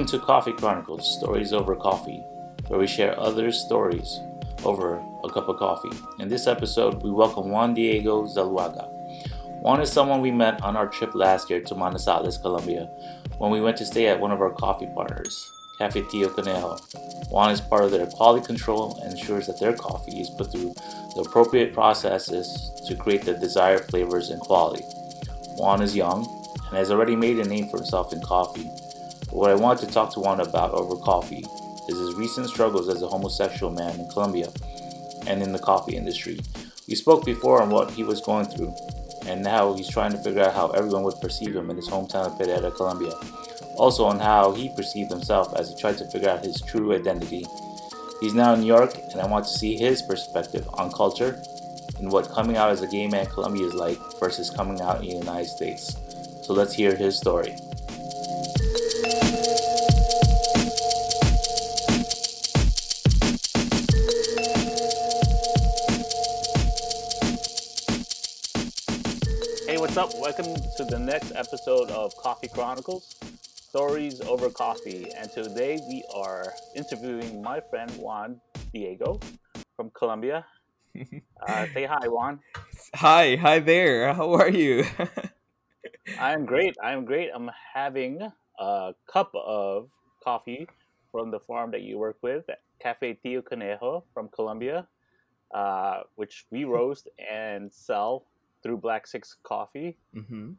Welcome to Coffee Chronicles, Stories Over Coffee, where we share others' stories over a cup of coffee. In this episode, we welcome Juan Diego Zaluaga. Juan is someone we met on our trip last year to Manizales, Colombia, when we went to stay at one of our coffee partners, Café Tío Conejo. Juan is part of their quality control and ensures that their coffee is put through the appropriate processes to create the desired flavors and quality. Juan is young and has already made a name for himself in coffee. But what I wanted to talk to Juan about over coffee is his recent struggles as a homosexual man in Colombia and in the coffee industry. We spoke before on what he was going through, and now he's trying to figure out how everyone would perceive him in his hometown of Pereira, Colombia. Also on how he perceived himself as he tried to figure out his true identity. He's now in New York, and I want to see his perspective on culture and what coming out as a gay man in Colombia is like versus coming out in the United States. So let's hear his story. Hey, what's up? Welcome to the next episode of Coffee Chronicles, Stories Over Coffee. And today we are interviewing my friend Juan Diego from Colombia. Say hi, Juan. Hi there. How are you? I'm great. I'm having a cup of coffee from the farm that you work with, Café Tío Conejo from Colombia, which we roast and sell through Black Six Coffee. Mm-hmm.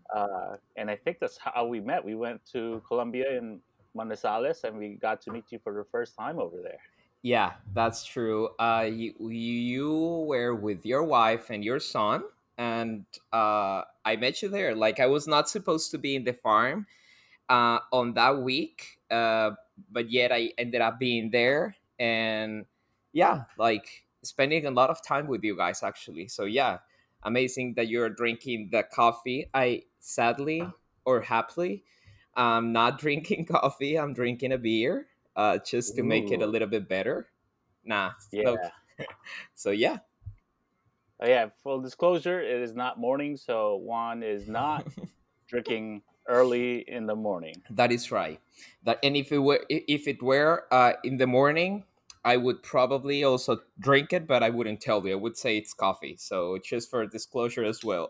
And I think that's how we met. We went to Colombia in Manizales, and we got to meet you for the first time over there. Yeah, that's true. You were with your wife and your son. And I met you there. Like, I was not supposed to be in the farm on that week, but yet I ended up being there. And yeah, like spending a lot of time with you guys, actually. So yeah, amazing that you're drinking the coffee. I sadly or happily, I'm not drinking coffee. I'm drinking a beer just to make it a little bit better. Nah. Yeah. So yeah. Yeah, full disclosure, it is not morning, so Juan is not drinking early in the morning. That is right. And if it were in the morning, I would probably also drink it, but I wouldn't tell you. I would say it's coffee. So just for disclosure as well.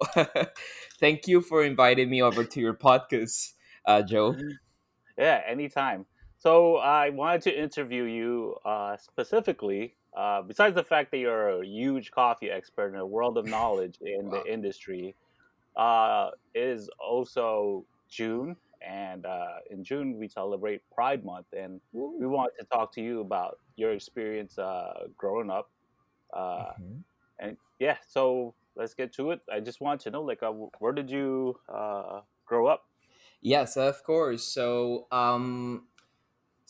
Thank you for inviting me over to your podcast, Joe. Yeah, anytime. So I wanted to interview you specifically. Besides the fact that you're a huge coffee expert and a world of knowledge in the industry, it is also June, and in June we celebrate Pride Month, and we want to talk to you about your experience growing up. And yeah, so let's get to it. I just want to know, like, where did you grow up? Yes, of course. So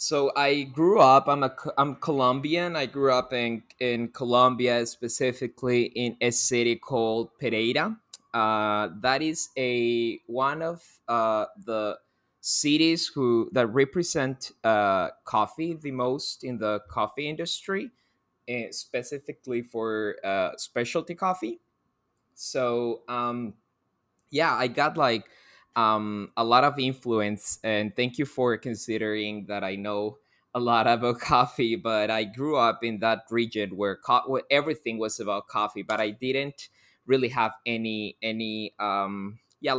So I grew up, I'm Colombian. I grew up in Colombia, specifically in a city called Pereira. That is one of the cities that represent coffee the most in the coffee industry, specifically for specialty coffee. So yeah, I got like a lot of influence, and thank you for considering that I know a lot about coffee, but I grew up in that region where everything was about coffee, but I didn't really have any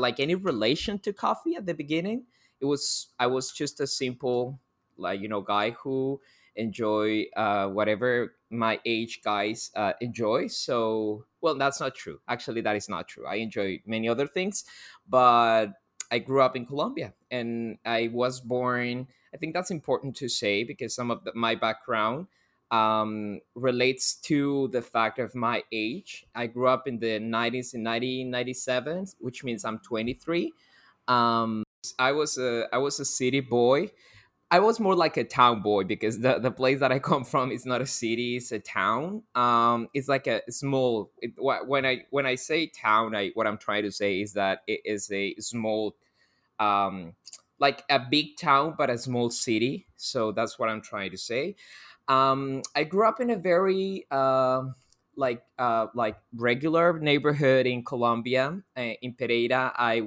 relation to coffee at the beginning. I was just a simple, like, you know, guy who enjoy whatever my age guys enjoy. So, well, that's not true. Actually, that is not true. I enjoy many other things, but I grew up in Colombia, and I was born. I think that's important to say because some of my background relates to the fact of my age. I grew up in the 90s, in 1997, which means I'm 23. I was a city boy. I was more like a town boy because the place that I come from is not a city; it's a town. It's like a small. When I say town, what I'm trying to say is that it is a small, like a big town but a small city. So that's what I'm trying to say. I grew up in a very like regular neighborhood in Colombia, in Pereira. I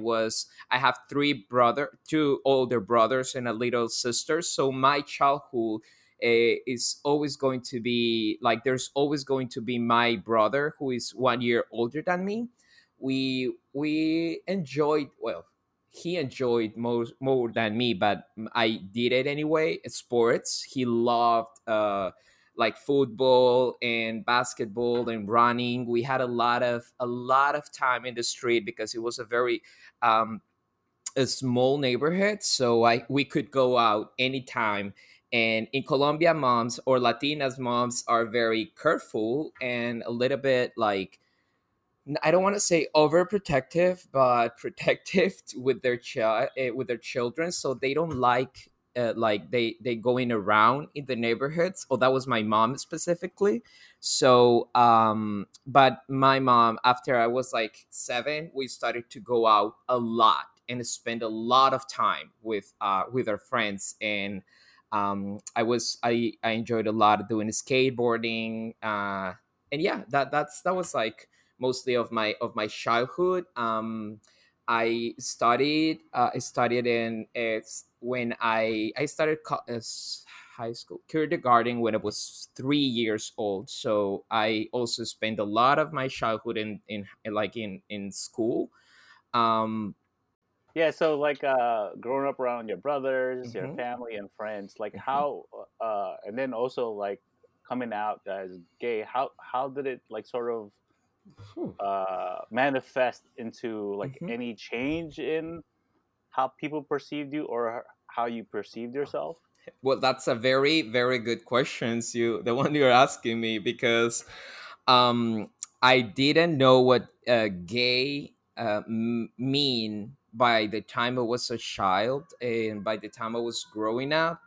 have two older brothers and a little sister. So my childhood is always going to be like, there's always going to be my brother who is 1 year older than me. We enjoyed, he enjoyed more than me, but I did it anyway. Sports. He loved like football and basketball and running. We had a lot of time in the street because it was a very a small neighborhood. So we could go out anytime. And in Colombia, moms or Latinas moms are very careful and a little bit like, I don't want to say overprotective, but protective with their children, so they don't like they going around in the neighborhoods. Oh, that was my mom specifically. So, but my mom, after I was like 7, we started to go out a lot and spend a lot of time with our friends. And I enjoyed a lot of doing skateboarding, and yeah, that was like mostly of my childhood. I studied in when I started high school kindergarten when I was 3 years old. So I also spent a lot of my childhood in school. Yeah, so like growing up around your brothers, mm-hmm. your family and friends, like mm-hmm. how and then also like coming out as gay, how did it like sort of manifest into like mm-hmm. any change in how people perceived you or how you perceived yourself? Well, that's a very, very good question, the one you're asking me, because I didn't know what gay mean by the time I was a child and by the time I was growing up.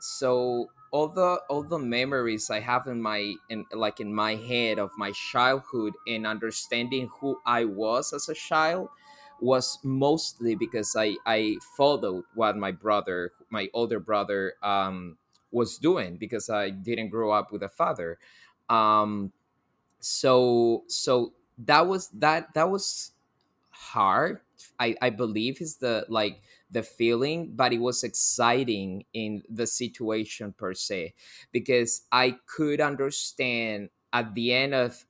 So all the memories I have in my head of my childhood and understanding who I was as a child was mostly because I followed what my older brother, was doing, because I didn't grow up with a father. So that was hard. I believe is the feeling, but it was exciting in the situation per se, because I could understand at the end of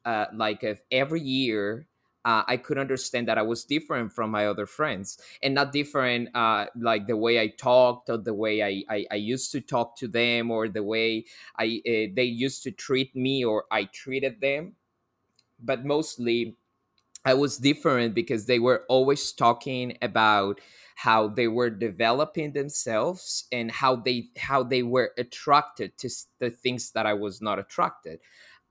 every year, I could understand that I was different from my other friends, and not different like the way I talked or the way I used to talk to them, or the way they used to treat me or I treated them, but mostly I was different because they were always talking about how they were developing themselves and how they were attracted to the things that I was not attracted.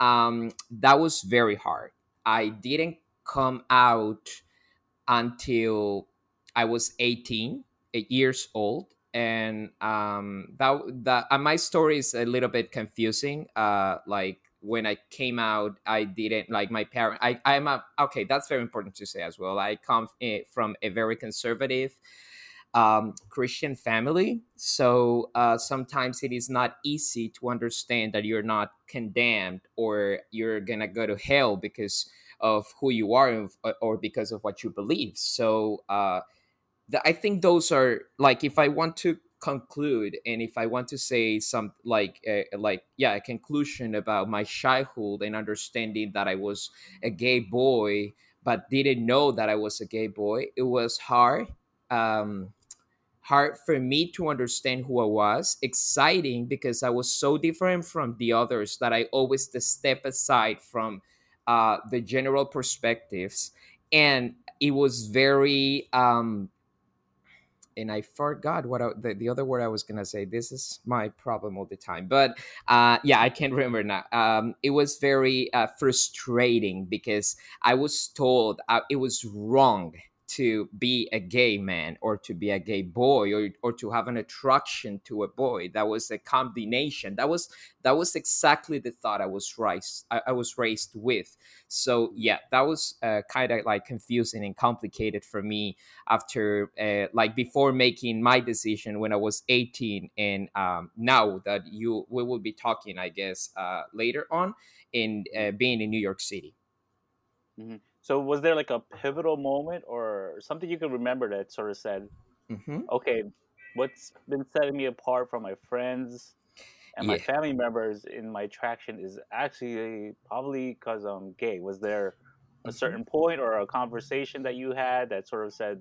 That was very hard. I didn't come out until I was 8 years old, and my story is a little bit confusing. When I came out, I didn't like my parents. That's very important to say as well. I come from a very conservative Christian family. So sometimes it is not easy to understand that you're not condemned or you're going to go to hell because of who you are or because of what you believe. So I think those are like, if I want to conclude, and if I want to say some a conclusion about my childhood and understanding that I was a gay boy but didn't know that I was a gay boy, it was hard for me to understand who I was, exciting because I was so different from the others that I always step aside from the general perspectives, and it was very and I forgot what the other word I was going to say. This is my problem all the time. But I can't remember now. It was very frustrating because I was told it was wrong to be a gay man or to be a gay boy or to have an attraction to a boy. That was a combination. That was exactly the thought I was raised with. So yeah, that was kind of like confusing and complicated for me after before making my decision when I was 18, and now that we will be talking, I guess, later on in being in New York City. Mm-hmm. So was there like a pivotal moment or something you can remember that sort of said, mm-hmm. okay, what's been setting me apart from my friends and my family members in my attraction is actually probably because I'm gay? Was there a mm-hmm. certain point or a conversation that you had that sort of said,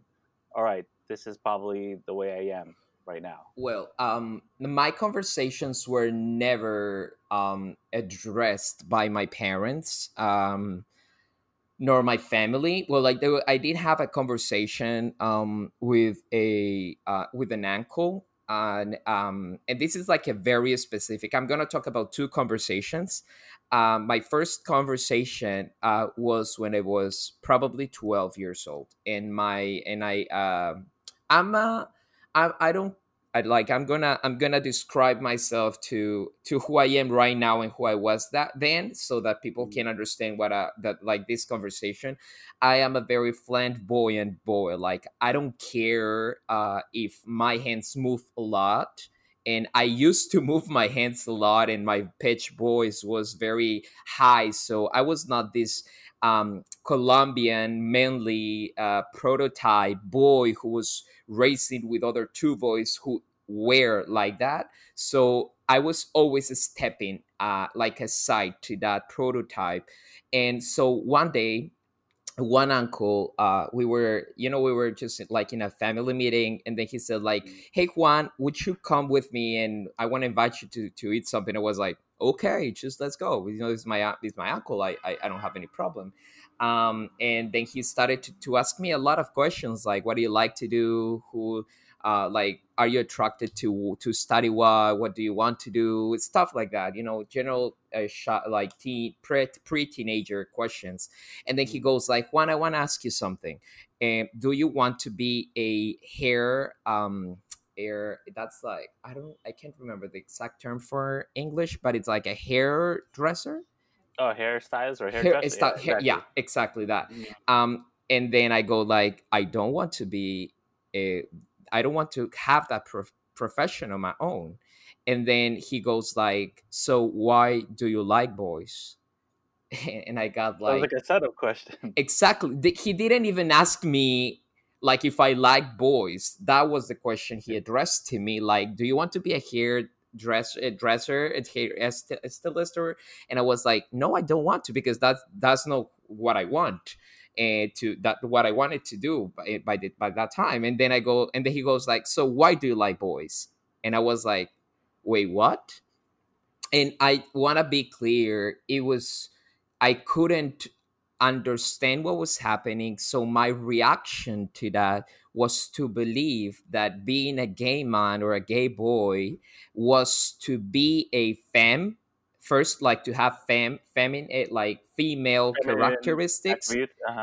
all right, this is probably the way I am right now? Well, my conversations were never addressed by my parents. Nor my family. Well, I did have a conversation with an uncle, and this is like a very specific. I'm gonna talk about two conversations. My first conversation was when I was probably 12 years old, and I'm gonna describe myself to who I am right now and who I was then, so that people can understand this conversation. I am a very flamboyant boy. Like, I don't care if my hands move a lot. And I used to move my hands a lot, and my pitch voice was very high. So I was not this Colombian manly prototype boy who was racing with other two boys who were like that. So I was always stepping aside to that prototype. And so one day, one uncle, we were just like in a family meeting, and then he said like, "Hey Juan, would you come with me? And I want to invite you to eat something." I was like, "Okay, just let's go. You know, it's my uncle. I don't have any problem." And then he started to ask me a lot of questions like, "What do you like to do? Who, are you attracted to study? What do you want to do?" Stuff like that, you know, general pre-teenager questions. And then he goes like, "Juan, I want to ask you something. Do you want to be a hair?" That's like, I can't remember the exact term for English, but it's like a hairdresser. Oh, hairstylist or hairdresser? Yeah, exactly that. Yeah. And then I go like, I don't want to have that profession on my own. And then he goes like, "So why do you like boys?" And I got like, that was like a setup question. Exactly. He didn't even ask me like if I like boys. That was the question he addressed to me. Like, "Do you want to be a hairdresser, a stylist?" And I was like, "No, I don't want to, because that's not what I want." What I wanted to do by that time. And then he goes like, "So why do you like boys?" And I was like, "Wait, what?" And I want to be clear, I couldn't understand what was happening. So my reaction to that was to believe that being a gay man or a gay boy was to be a femme. First, like to have feminine, like female characteristics,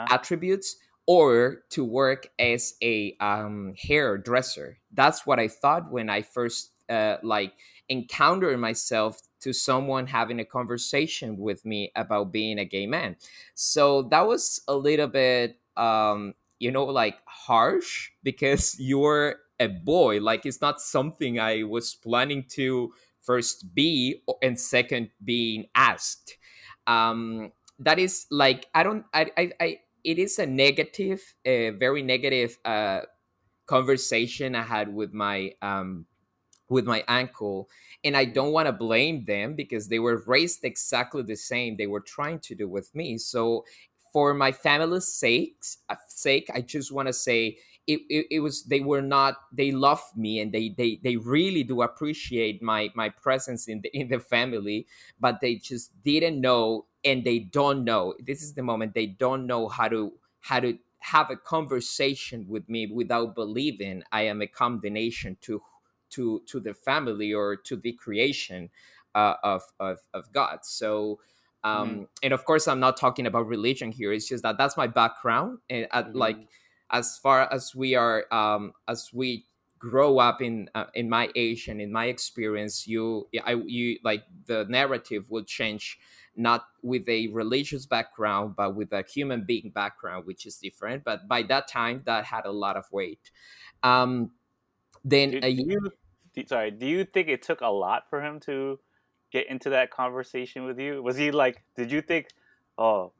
attributes, or to work as a hairdresser. That's what I thought when I first encountered myself to someone having a conversation with me about being a gay man. So that was a little bit, harsh, because you're a boy. Like, it's not something I was planning to first be, and second being asked. That is like, it is a negative, a very negative conversation I had with my uncle. And I don't want to blame them, because they were raised exactly the same they were trying to do with me. So for my family's sake, I just want to say, they love me, and they really do appreciate my presence in the family, but they just didn't know, and they don't know. This is the moment they don't know how to have a conversation with me without believing I am a combination to the family or to the creation of God. So. And of course, I'm not talking about religion here. It's just that's my background, and mm-hmm. as far as we are, as we grow up in my age and in my experience, you like the narrative will change, not with a religious background, but with a human being background, which is different. But by that time, that had a lot of weight. Do you think it took a lot for him to get into that conversation with you? Was he like, did you think, oh,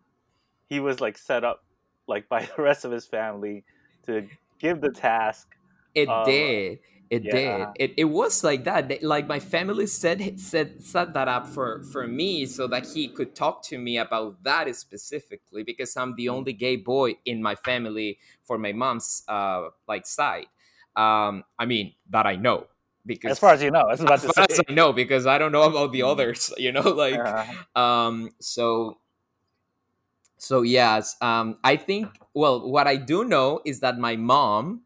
he was like set up like by the rest of his family to give the task? It did. It was like that. Like my family set that up for me so that he could talk to me about that specifically, because I'm the only gay boy in my family for my mom's side. I mean, that I know. Because as far as you know, as I know, because I don't know about the others, you know, like, so yes, I think, well, what I do know is that my mom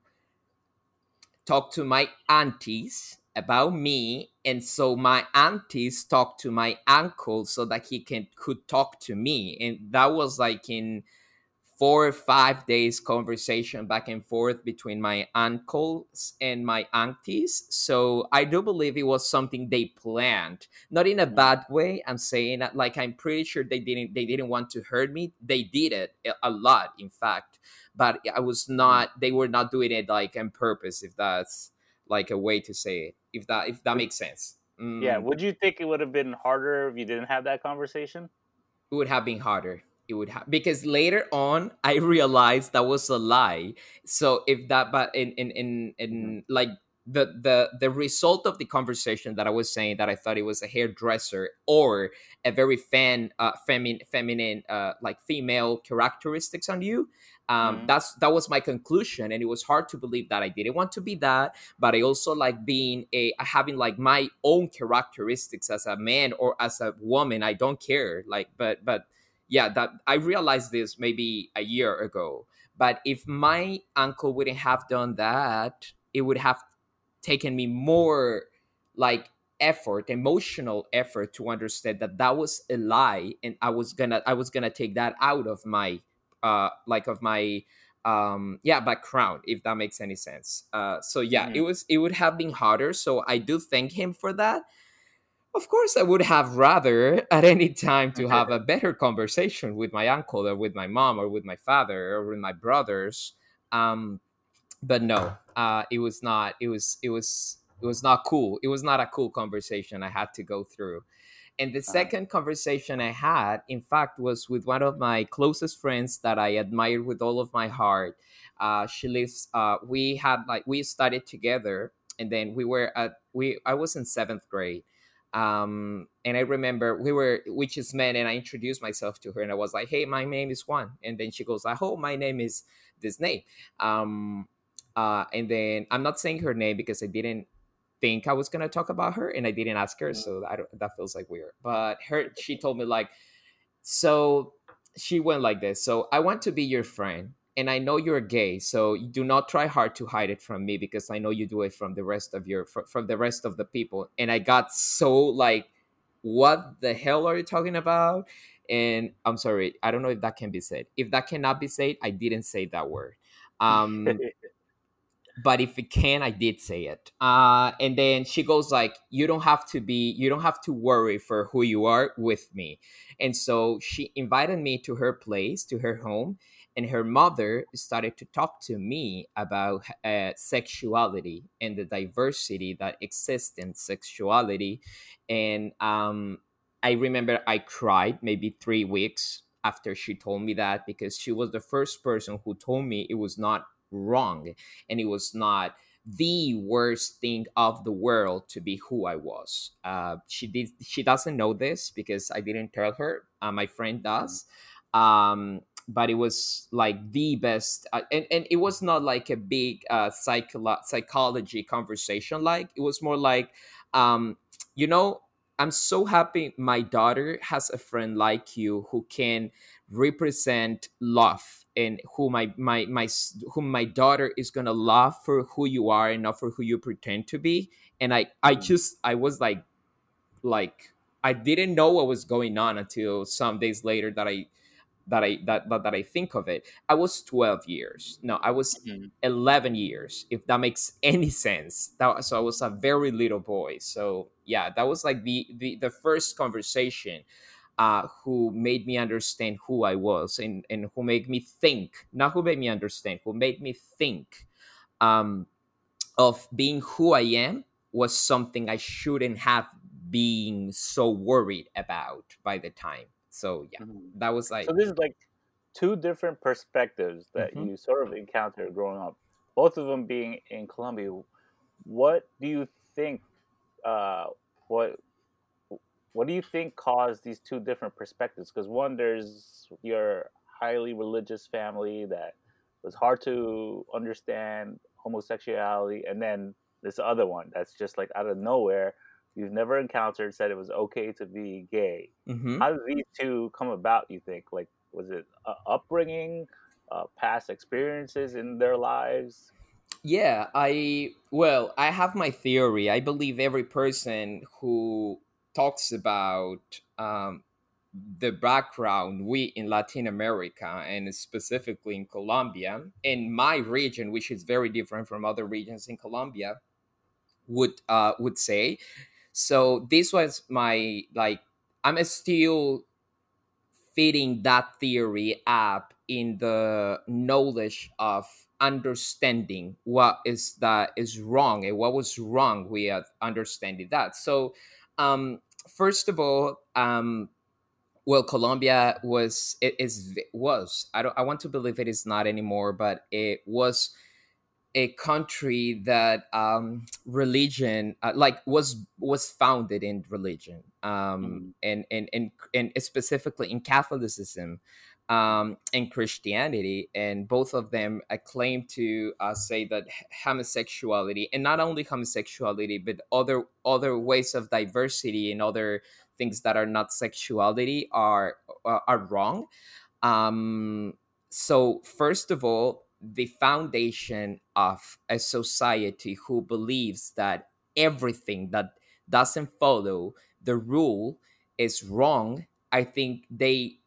talked to my aunties about me. And so my aunties talked to my uncle so that he could talk to me. And that was like in 4 or 5 days conversation back and forth between my uncles and my aunties. So I do believe it was something they planned, not in a bad way. I'm saying that, like, I'm pretty sure they didn't want to hurt me. They did it a lot, in fact, but they were not doing it like on purpose, if that's like a way to say it, if that makes sense. Yeah. Would you think it would have been harder if you didn't have that conversation? It would have been harder. Because later on I realized that was a lie. So if that, but in like the result of the conversation that I was saying, that I thought it was a hairdresser or a very feminine like female characteristics on you. That was my conclusion, and it was hard to believe that I didn't want to be that, but I also like being having like my own characteristics as a man or as a woman. I don't care, like, but. Yeah, that I realized this maybe a year ago. But if my uncle wouldn't have done that, it would have taken me more like effort, emotional effort, to understand that that was a lie, and I was gonna take that out of my background, if that makes any sense. It would have been harder. So I do thank him for that. Of course, I would have rather at any time to have a better conversation with my uncle or with my mom or with my father or with my brothers. But no, it was not. It was not cool. It was not a cool conversation I had to go through. And the second conversation I had, in fact, was with one of my closest friends that I admired with all of my heart. She lives. We studied together, and then I was in 7th grade. And I remember we just met, and I introduced myself to her, and I was like, hey, my name is Juan. And then she goes, oh, my name is this name. And then I'm not saying her name because I didn't think I was going to talk about her, and I didn't ask her. So that feels like weird, but she told me, like, so she went like this. So I want to be your friend, and I know you're gay, so you do not try hard to hide it from me, because I know you do it from the rest of the rest of the people. And I got so like, what the hell are you talking about? And I'm sorry, I don't know if that can be said. If that cannot be said, I didn't say that word. But if it can, I did say it. And then she goes like, you don't have to worry for who you are with me. And so she invited me to her place, to her home. And her mother started to talk to me about sexuality and the diversity that exists in sexuality. And I remember I cried maybe 3 weeks after she told me that, because she was the first person who told me it was not wrong, and it was not the worst thing of the world to be who I was. She doesn't know this because I didn't tell her. My friend does. But it was like the best, and it was not like a big psychology conversation. Like, it was more like, I'm so happy my daughter has a friend like you who can represent love, and who my daughter is gonna love for who you are and not for who you pretend to be. And I was like I didn't know what was going on until some days later that I that I think of it, I was 12 years. No, I was 11 years, if that makes any sense. So I was a very little boy. So yeah, that was like the first conversation who made me understand who I was and who made me think, not who made me understand, who made me think of being who I am was something I shouldn't have been so worried about by the time. So yeah, that was like... So this is like two different perspectives that you sort of encountered growing up, both of them being in Colombia. What do you think, what do you think caused these two different perspectives? Because one, there's your highly religious family that was hard to understand homosexuality, and then this other one that's just like out of nowhere, you've never encountered, said it was okay to be gay. How did these two come about, you think? Like, was it upbringing, past experiences in their lives? Yeah, I have my theory. I believe every person who talks about the background, we in Latin America, and specifically in Colombia, in my region, which is very different from other regions in Colombia, would say. So this was my, I'm still fitting that theory up in the knowledge of understanding what is that is wrong and what was wrong with understanding that. So first of all, Colombia was, I want to believe it is not anymore, but it was a country that religion was founded in religion, and specifically in Catholicism and Christianity, and both of them claim to say that homosexuality, and not only homosexuality but other ways of diversity and other things that are not sexuality are wrong. So first of all, the foundation of a society who believes that everything that doesn't follow the rule is wrong, I think they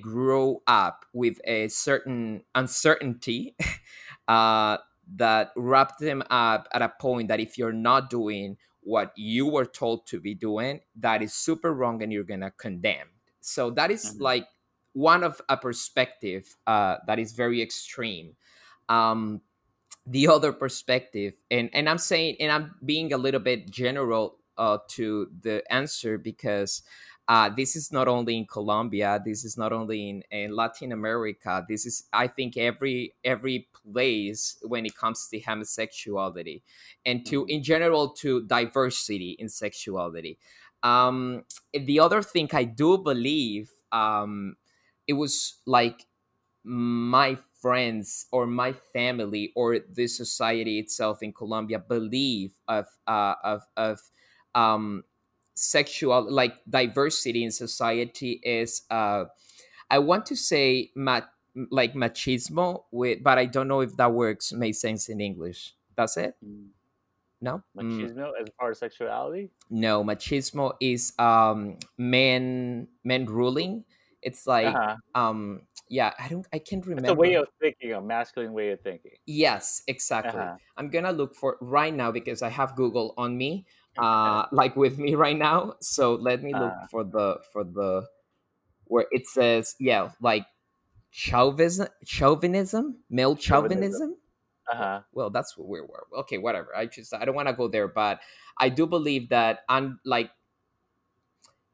grow up with a certain uncertainty that wraps them up at a point that if you're not doing what you were told to be doing, that is super wrong and you're gonna condemn. So that is like one of a perspective that is very extreme. The other perspective, and I'm saying, and I'm being a little bit general to the answer, because this is not only in Colombia, this is not only in Latin America, this is, I think, every place when it comes to homosexuality and to, in general, to diversity in sexuality. The other thing I do believe, it was like my friends or my family or the society itself in Colombia believe of sexual, like, diversity in society is I want to say machismo, but I don't know if that works makes sense in English. Does it? No. Machismo as part of sexuality? No, machismo is men ruling. It's like, I can't remember. It's a way of thinking, a masculine way of thinking. Yes, exactly. I'm going to look for it right now because I have Google on me, with me right now. So let me look for the, where it says, yeah, like chauvinism, male chauvinism. Well, that's what we're, okay, whatever. I don't want to go there, but I do believe that I'm like,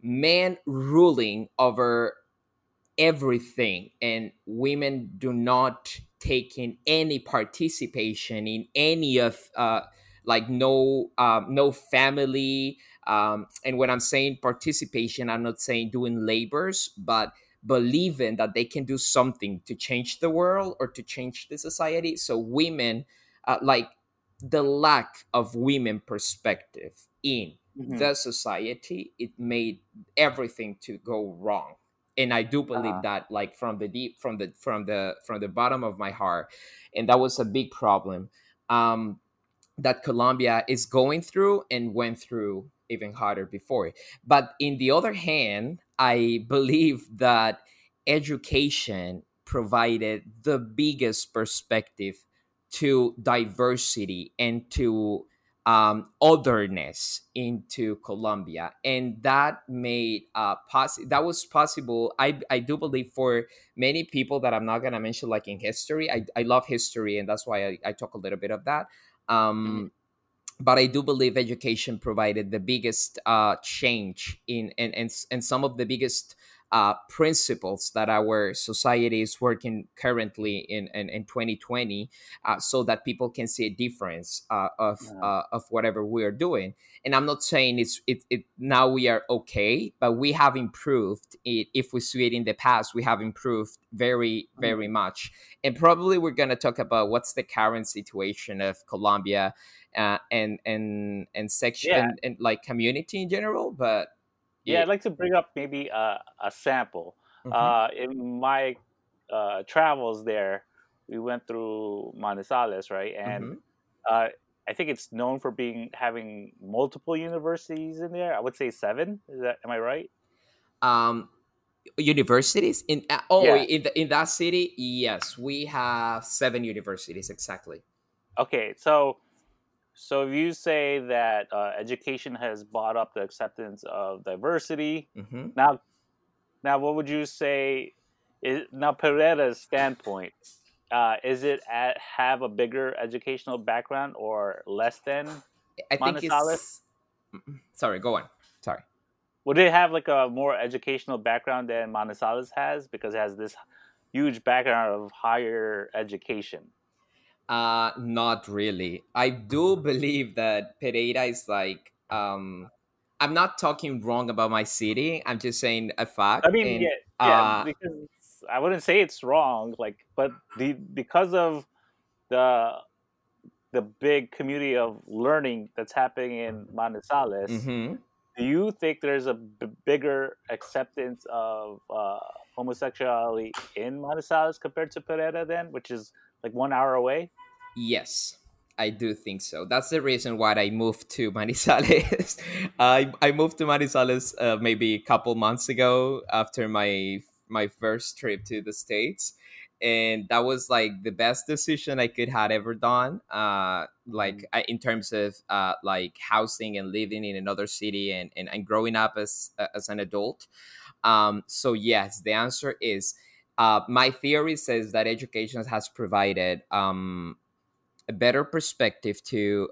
men ruling over everything and women do not take in any participation in any of no family, and when I'm saying participation, I'm not saying doing labors, but believing that they can do something to change the world or to change the society. So women, like the lack of women perspective in the society, it made everything to go wrong. And I do believe that, like, from the bottom of my heart, and that was a big problem that Colombia is going through and went through even harder before. But in the other hand, I believe that education provided the biggest perspective to diversity and to otherness into Colombia, and that made that was possible. I do believe for many people that I'm not gonna mention, like in history. I love history, and that's why I talk a little bit of that. But I do believe education provided the biggest change in and some of the biggest principles that our society is working currently in 2020, so that people can see a difference of whatever we are doing. And I'm not saying it now we are okay, but we have improved it. If we see it in the past, we have improved very, very much. And probably we're going to talk about what's the current situation of Colombia and section and like community in general, but. Yeah, I'd like to bring up maybe a sample. In my travels there, we went through Manizales, right? And I think it's known for having multiple universities in there. I would say 7. Am I right? Universities in that city, yes, we have 7 universities exactly. Okay, So if you say that education has brought up the acceptance of diversity, now what would you say? Pereira's standpoint, is it have a bigger educational background or less than Manizales? Sorry, go on. Sorry. Would it have like a more educational background than Manizales has because it has this huge background of higher education? Not really. I do believe that Pereira is like, I'm not talking wrong about my city. I'm just saying a fact. I mean, because I wouldn't say it's wrong, because of the big community of learning that's happening in Manizales, do you think there's a bigger acceptance of homosexuality in Manizales compared to Pereira then, which is like 1 hour away? Yes, I do think so. That's the reason why I moved to Manizales. I moved to Manizales maybe a couple months ago after my first trip to the States. And that was like the best decision I could have ever done. In terms of housing and living in another city and growing up as an adult. So yes, the answer is, my theory says that education has provided a better perspective to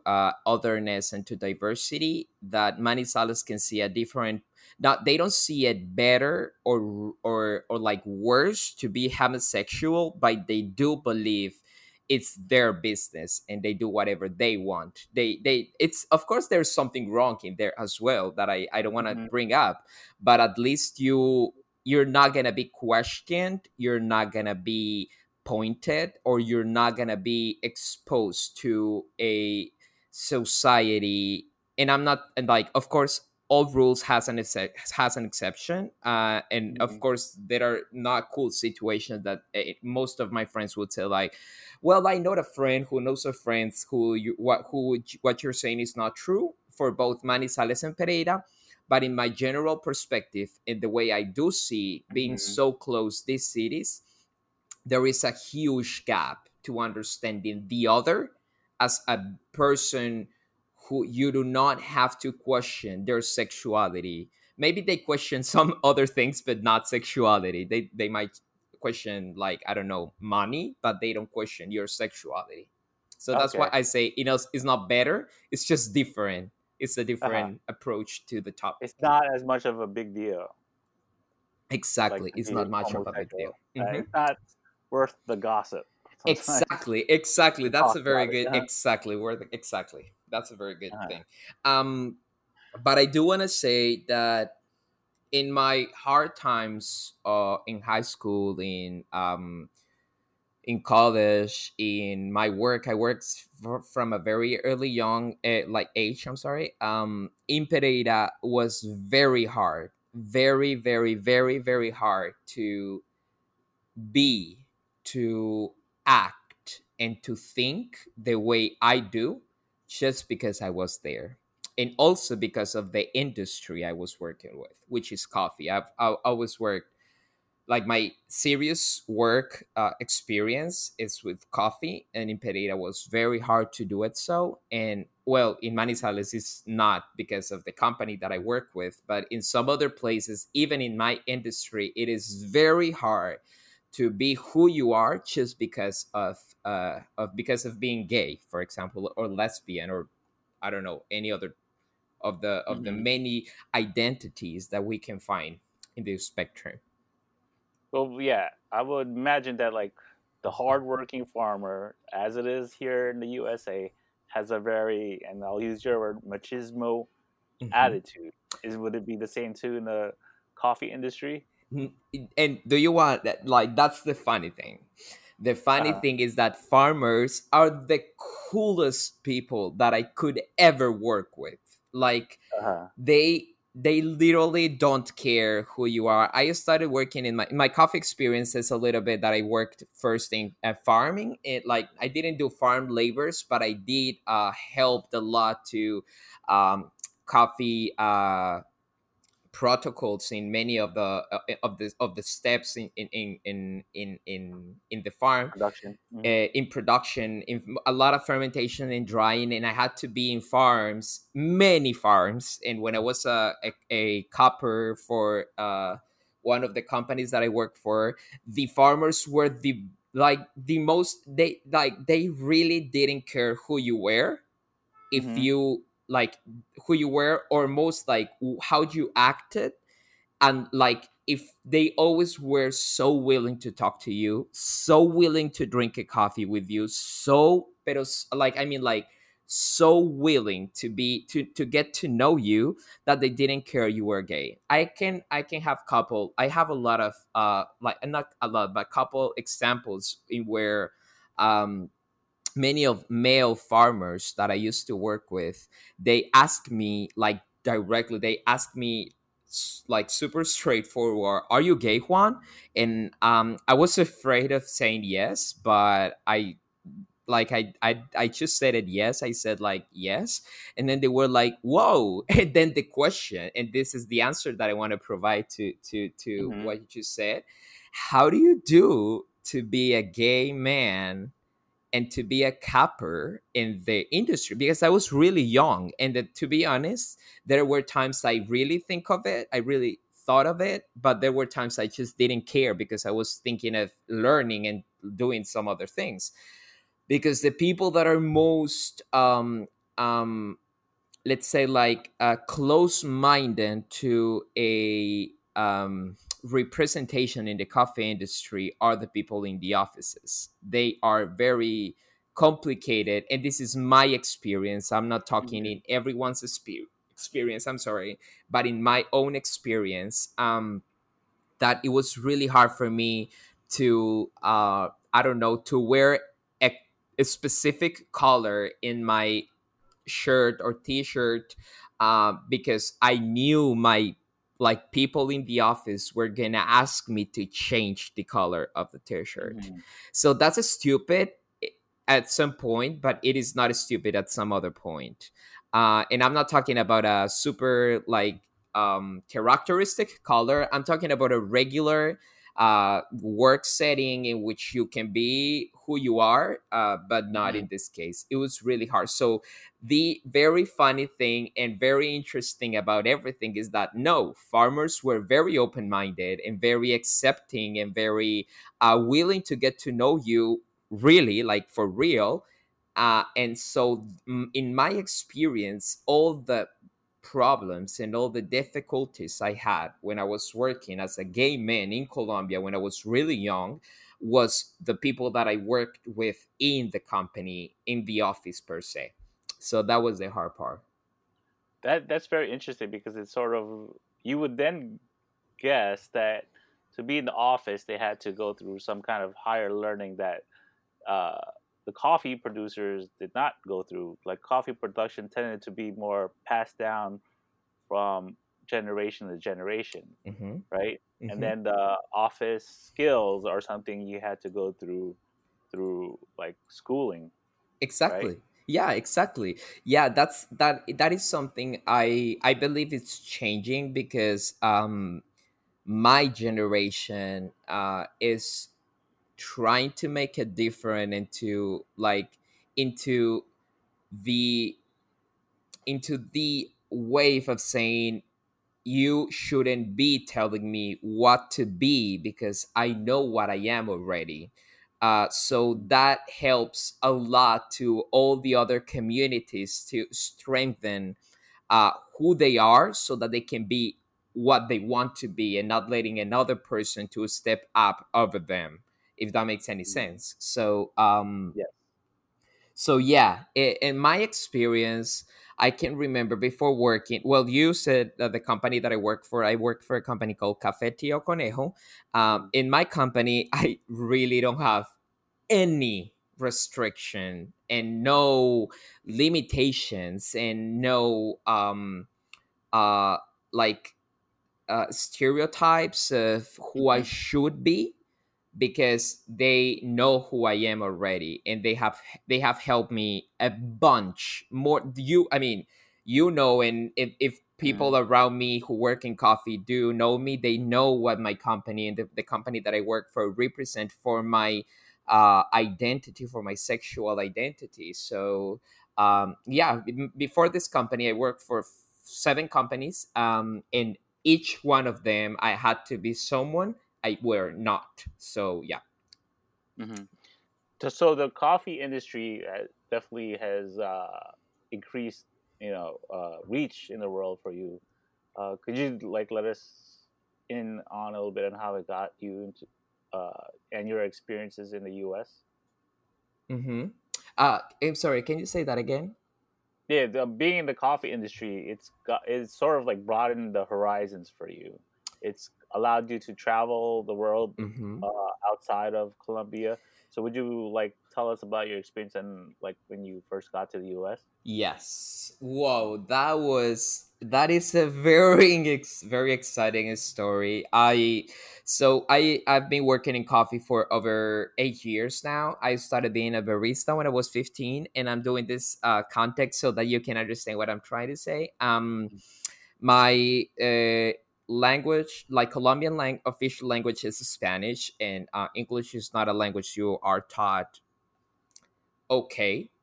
otherness and to diversity, that Manizales can see a different. Not, they don't see it better or like worse to be homosexual, but they do believe it's their business and they do whatever they want. It's of course there's something wrong in there as well that I don't want to bring up, but at least you're not going to be questioned, you're not going to be pointed, or you're not going to be exposed to a society. And I'm not, and like, of course, all rules has an exception. And of course, there are not cool situations that most of my friends would say like, well, I know a friend who knows a friend what you're saying is not true for both Manizales and Pereira. But in my general perspective, in the way I do see being so close these cities, there is a huge gap to understanding the other as a person who you do not have to question their sexuality. Maybe they question some other things, but not sexuality. They might question, like, I don't know, money, but they don't question your sexuality. So that's why I say, it's not better, it's just different. It's a different approach to the topic. It's not as much of a big deal. Exactly. It's not much of a big deal. It's not worth the gossip. Sometimes. Exactly. That's a very good... Exactly. That's a very good thing. But I do want to say that in my hard times in high school, in college, in my work, I worked from a very early age. In Pereira was very hard, very, very, very, very hard to be, to act, and to think the way I do, just because I was there, and also because of the industry I was working with, which is coffee. I've always worked like my serious work experience is with coffee, and in Pereira was very hard to do it so. And well, in Manizales it's not because of the company that I work with, but in some other places, even in my industry, it is very hard to be who you are just because of being gay, for example, or lesbian, or I don't know, any other of mm-hmm. the many identities that we can find in the spectrum. Well, yeah, I would imagine that like the hardworking farmer, as it is here in the USA, has a very, and I'll use your word, machismo mm-hmm. attitude. Would it be the same too in the coffee industry? And do you want that? Like, that's the funny thing. The funny thing is that farmers are the coolest people that I could ever work with. Like, they literally don't care who you are. I started working in my coffee experiences a little bit that I worked first in farming. It like I didn't do farm labors, but I did helped a lot to coffee protocols in many of the steps in the farm production. Mm-hmm. In production, in a lot of fermentation and drying, and I had to be in farms, many farms. And when I was a copper for one of the companies that I worked for, the farmers were they really didn't care who you were, if mm-hmm. you like who you were, or most like how you acted. And like, if they always were so willing to talk to you, so willing to drink a coffee with you, so willing to be, to get to know you, that they didn't care you were gay. I have a couple examples in where, many of male farmers that I used to work with, they asked me super straightforward, "Are you gay, Juan?" And I was afraid of saying yes, but I just said it. Yes, I said like yes, and then they were like, "Whoa!" And then the question, and this is the answer that I want to provide to mm-hmm. what you just said: how do you do to be a gay man and to be a capper in the industry? Because I was really young, and to be honest, there were times I really thought of it, but there were times I just didn't care because I was thinking of learning and doing some other things. Because the people that are most, let's say like close-minded to a representation in the coffee industry are the people in the offices. They are very complicated, and this is my experience. I'm not talking mm-hmm. in everyone's experience, I'm sorry, but in my own experience, that it was really hard for me to, to wear a specific color in my shirt or t-shirt, because I knew my people in the office were going to ask me to change the color of the t-shirt. Mm-hmm. So that's stupid at some point, but it is not stupid at some other point. And I'm not talking about a super characteristic color. I'm talking about a regular work setting in which you can be who you are, but not mm-hmm. in this case. It was really hard. So the very funny thing and very interesting about everything is that no, farmers were very open-minded and very accepting and very willing to get to know you, really, like for real. And so in my experience, all the problems and all the difficulties I had when I was working as a gay man in Colombia when I was really young was the people that I worked with in the company, in the office per se. So that was the hard part. That's very interesting, because it's sort of, you would then guess that to be in the office they had to go through some kind of higher learning that the coffee producers did not go through. Like, coffee production tended to be more passed down from generation to generation, mm-hmm. right? Mm-hmm. And then the office skills are something you had to go through like schooling. Exactly. Right? Yeah, exactly. Yeah, that is something I believe it's changing, because my generation is trying to make it different into the wave of saying, you shouldn't be telling me what to be because I know what I am already. So that helps a lot to all the other communities to strengthen who they are so that they can be what they want to be and not letting another person to step up over them, if that makes any sense. So, in my experience, I can remember before working, well, you said that the company that I worked for a company called Café Tío Conejo. In my company, I really don't have any restriction and no limitations and no stereotypes of who I should be, because they know who I am already, and they have helped me a bunch more. And if people around me who work in coffee do know me, they know what my company and the company that I work for represent for my identity, for my sexual identity. So before this company, I worked for 7 companies, and each one of them I had to be someone I were not. So, yeah. Mm-hmm. So the coffee industry definitely has increased, reach in the world for you. Could you let us in on a little bit on how it got you into, and your experiences in the U.S.? Mm-hmm. I'm sorry, can you say that again? Yeah, being in the coffee industry, it's sort of broadened the horizons for you. It's allowed you to travel the world outside of Colombia. So would you tell us about your experience and when you first got to the US? Yes. Whoa, that is a very, very exciting story. I've been working in coffee for over 8 years now. I started being a barista when I was 15, and I'm doing this context so that you can understand what I'm trying to say. My language, Colombian official language is Spanish, and English is not a language you are taught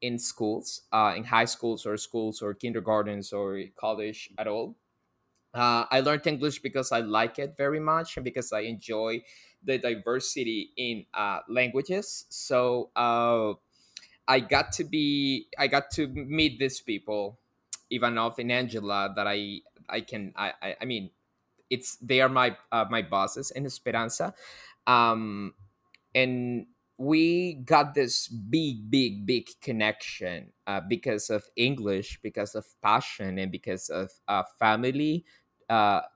in schools, in high schools or kindergartens or college at all. I learned English because I like it very much and because I enjoy the diversity in languages. So I got to meet these people, Ivanov and Angela, that they are my bosses in Esperanza, and we got this big connection because of English, because of passion, and because of family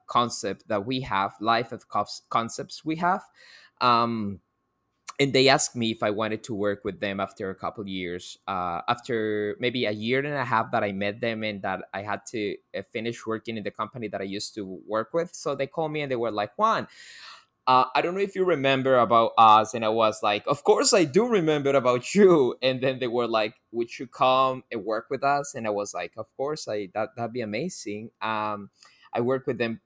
concept that we have, life of concepts we have. And they asked me if I wanted to work with them after a couple of years, after maybe a year and a half that I met them and that I had to finish working in the company that I used to work with. So they called me and they were like, Juan, I don't know if you remember about us. And I was like, of course I do remember about you. And then they were like, would you come and work with us? And I was like, of course, that'd be amazing. I worked with them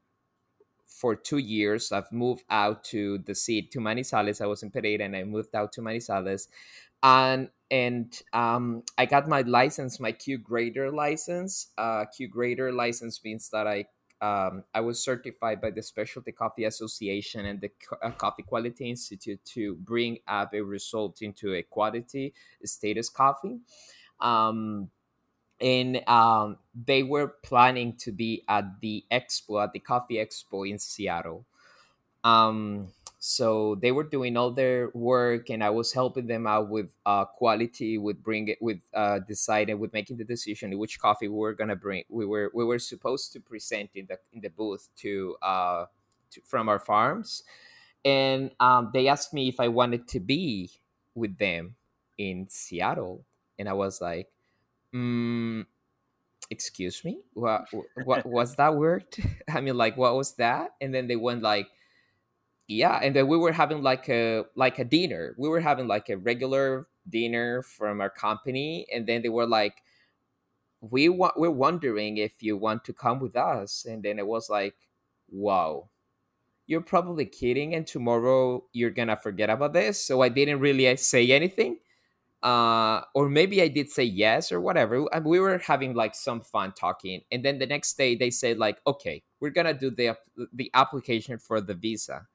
for 2 years. I've moved out to Manizales. I was in Pereira and I moved out to Manizales. And I got my license, my Q Grader license. Q Grader license means that I was certified by the Specialty Coffee Association and the Coffee Quality Institute to bring up a result into a quality status coffee. And they were planning to be at the coffee expo in Seattle. So they were doing all their work, and I was helping them out with quality, deciding, with making the decision which coffee we were gonna bring. We were supposed to present in the booth from our farms, and they asked me if I wanted to be with them in Seattle, and I was like, excuse me, what was that word? I mean, what was that? And then they went and then we were having a dinner. We were having a regular dinner from our company. And then they were like, we're wondering if you want to come with us. And then it was like, wow, you're probably kidding, and tomorrow you're going to forget about this. So I didn't really say anything. Or maybe I did say yes or whatever. And we were having like some fun talking. And then the next day they said like, okay, we're going to do the application for the visa.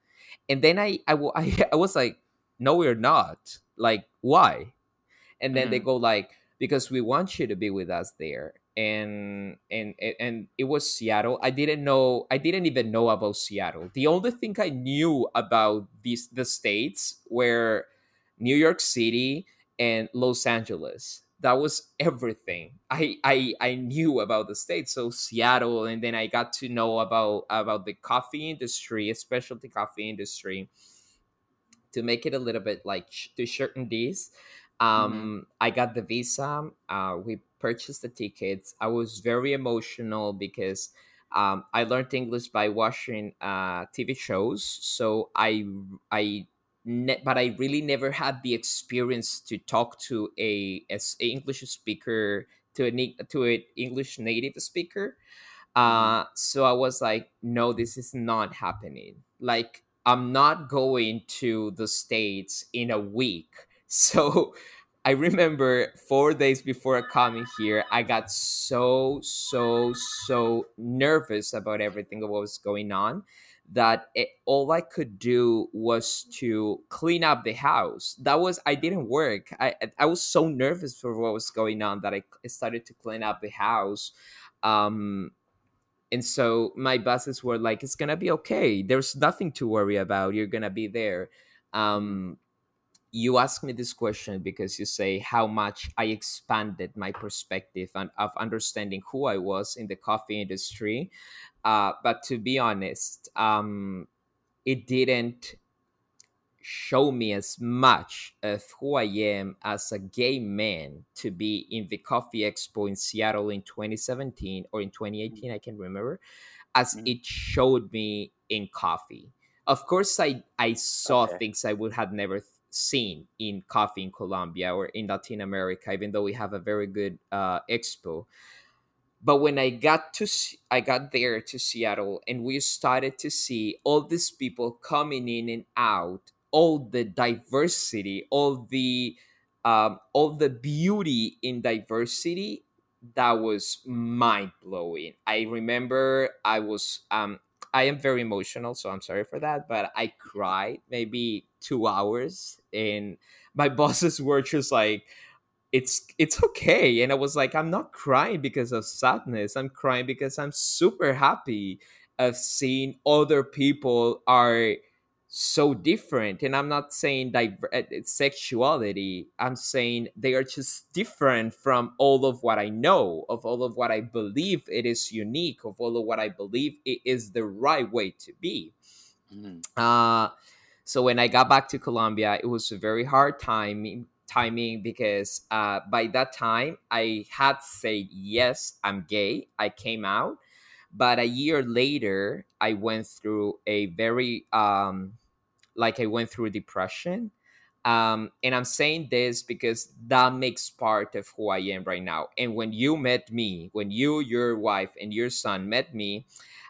And then I was like, no, we're not. Like, why? And then they go like, because we want you to be with us there. And it was Seattle. I didn't even know about Seattle. The only thing I knew about the states were New York City and Los Angeles. That was everything I knew about the states. So Seattle, and then I got to know about the coffee industry, specialty coffee industry. To make it a little bit like to shorten these, I got the visa. We purchased the tickets. I was very emotional because I learned English by watching TV shows. So but I really never had the experience to talk to a English speaker, to an English native speaker. So I was like, no, this is not happening. Like, I'm not going to the States in a week. So I remember 4 days before coming here, I got so nervous about everything that was going on that all I could do was to clean up the house. I didn't work. I was so nervous for what was going on that I started to clean up the house. And so my bosses were like, it's going to be okay. There's nothing to worry about. You're going to be there. You asked me this question because you say how much I expanded my perspective of understanding who I was in the coffee industry. But to be honest, it didn't show me as much of who I am as a gay man to be in the Coffee Expo in Seattle in 2017 or in 2018, I can't remember, as it showed me in coffee. Of course, I saw things I would have never seen in coffee in Colombia or in Latin America, even though we have a very good expo. But when I got there to Seattle, and we started to see all these people coming in and out, all the diversity, all the beauty in diversity, that was mind blowing. I remember I am very emotional, so I'm sorry for that, but I cried maybe 2 hours, and my bosses were just like, it's okay. And I was like, I'm not crying because of sadness. I'm crying because I'm super happy of seeing other people are so different. And I'm not saying sexuality. I'm saying they are just different from all of what I know, of all of what I believe it is unique, of all of what I believe it is the right way to be. So when I got back to Colombia, it was a very hard timing because by that time I had said, yes, I'm gay. I came out. But a year later, I went through depression. And I'm saying this because that makes part of who I am right now. And when you met me, when you, your wife, and your son met me,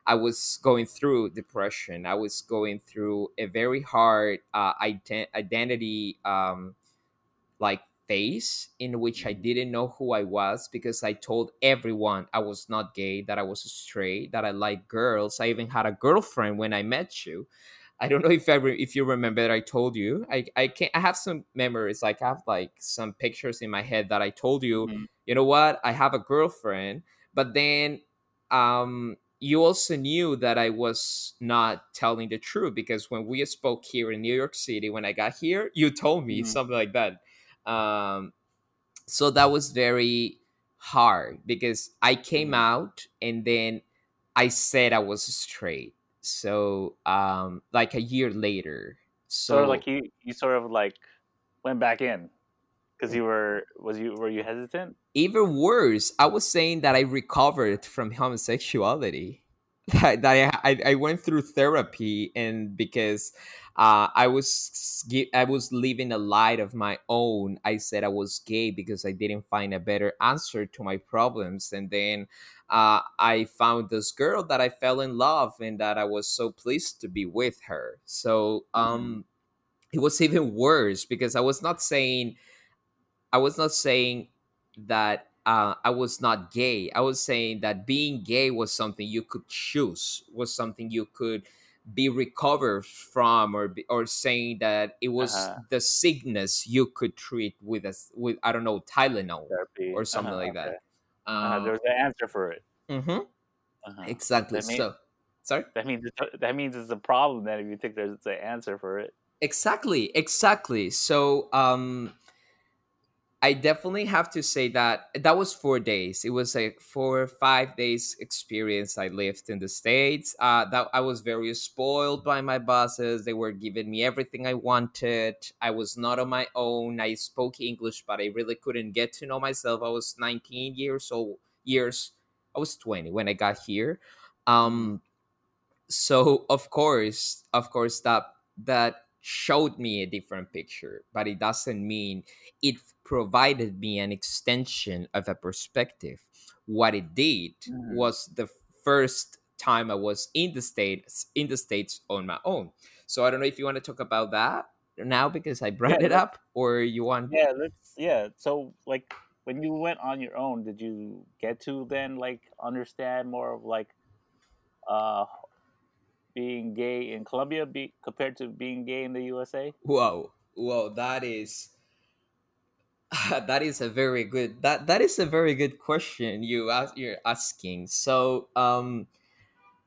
I was going through depression. I was going through a very hard identity phase in which I didn't know who I was because I told everyone I was not gay, that I was straight, that I like girls. I even had a girlfriend when I met you. I don't know if you remember that I told you. I have some memories. Like I have like some pictures in my head that I told you, you know what? I have a girlfriend. But then you also knew that I was not telling the truth because when we spoke here in New York City, when I got here, you told me something like that. So that was very hard because I came out and then I said I was straight. So, like a year later, so sort of like you sort of like went back in because were you hesitant? Even worse, I was saying that I recovered from homosexuality. I went through therapy, and because I was living a life of my own. I said I was gay because I didn't find a better answer to my problems. And then I found this girl that I fell in love and that I was so pleased to be with her. So it was even worse because I was not saying that I was not gay. I was saying that being gay was something you could choose, was something you could be recovered from, or saying that it was the sickness you could treat with I don't know, Tylenol therapy, or something like okay. that. There's an answer for it. Mm-hmm. Exactly. That means, that means it's a problem that if you think there's an answer for it. Exactly. So, I definitely have to say that was 4 days. It was a 4 or 5 days experience I lived in the States. That I was very spoiled by my bosses. They were giving me everything I wanted. I was not on my own. I spoke English, but I really couldn't get to know myself. I was 19 years old. I was 20 when I got here. So of course, that showed me a different picture, but it doesn't mean it provided me an extension of a perspective. What it did was the first time I was in the States on my own. So I don't know if you want to talk about that now because I brought it up, or you want... So like when you went on your own, did you get to then like understand more of like being gay in Colombia compared to being gay in the USA? Whoa, that is a very good question you're asking. So,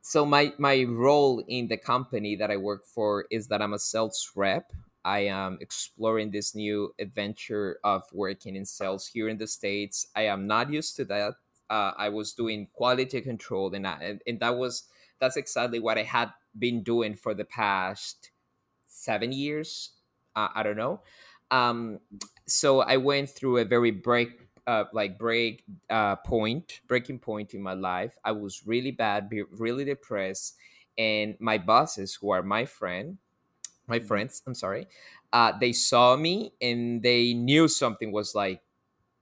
so my role in the company that I work for is that I'm a sales rep. I am exploring this new adventure of working in sales here in the States. I am not used to that. I was doing quality control, and that's exactly what I had been doing for the past 7 years. I don't know. So I went through a very breaking point in my life. I was really bad, really depressed. And my bosses, who are my friends, I'm sorry, they saw me and they knew something was like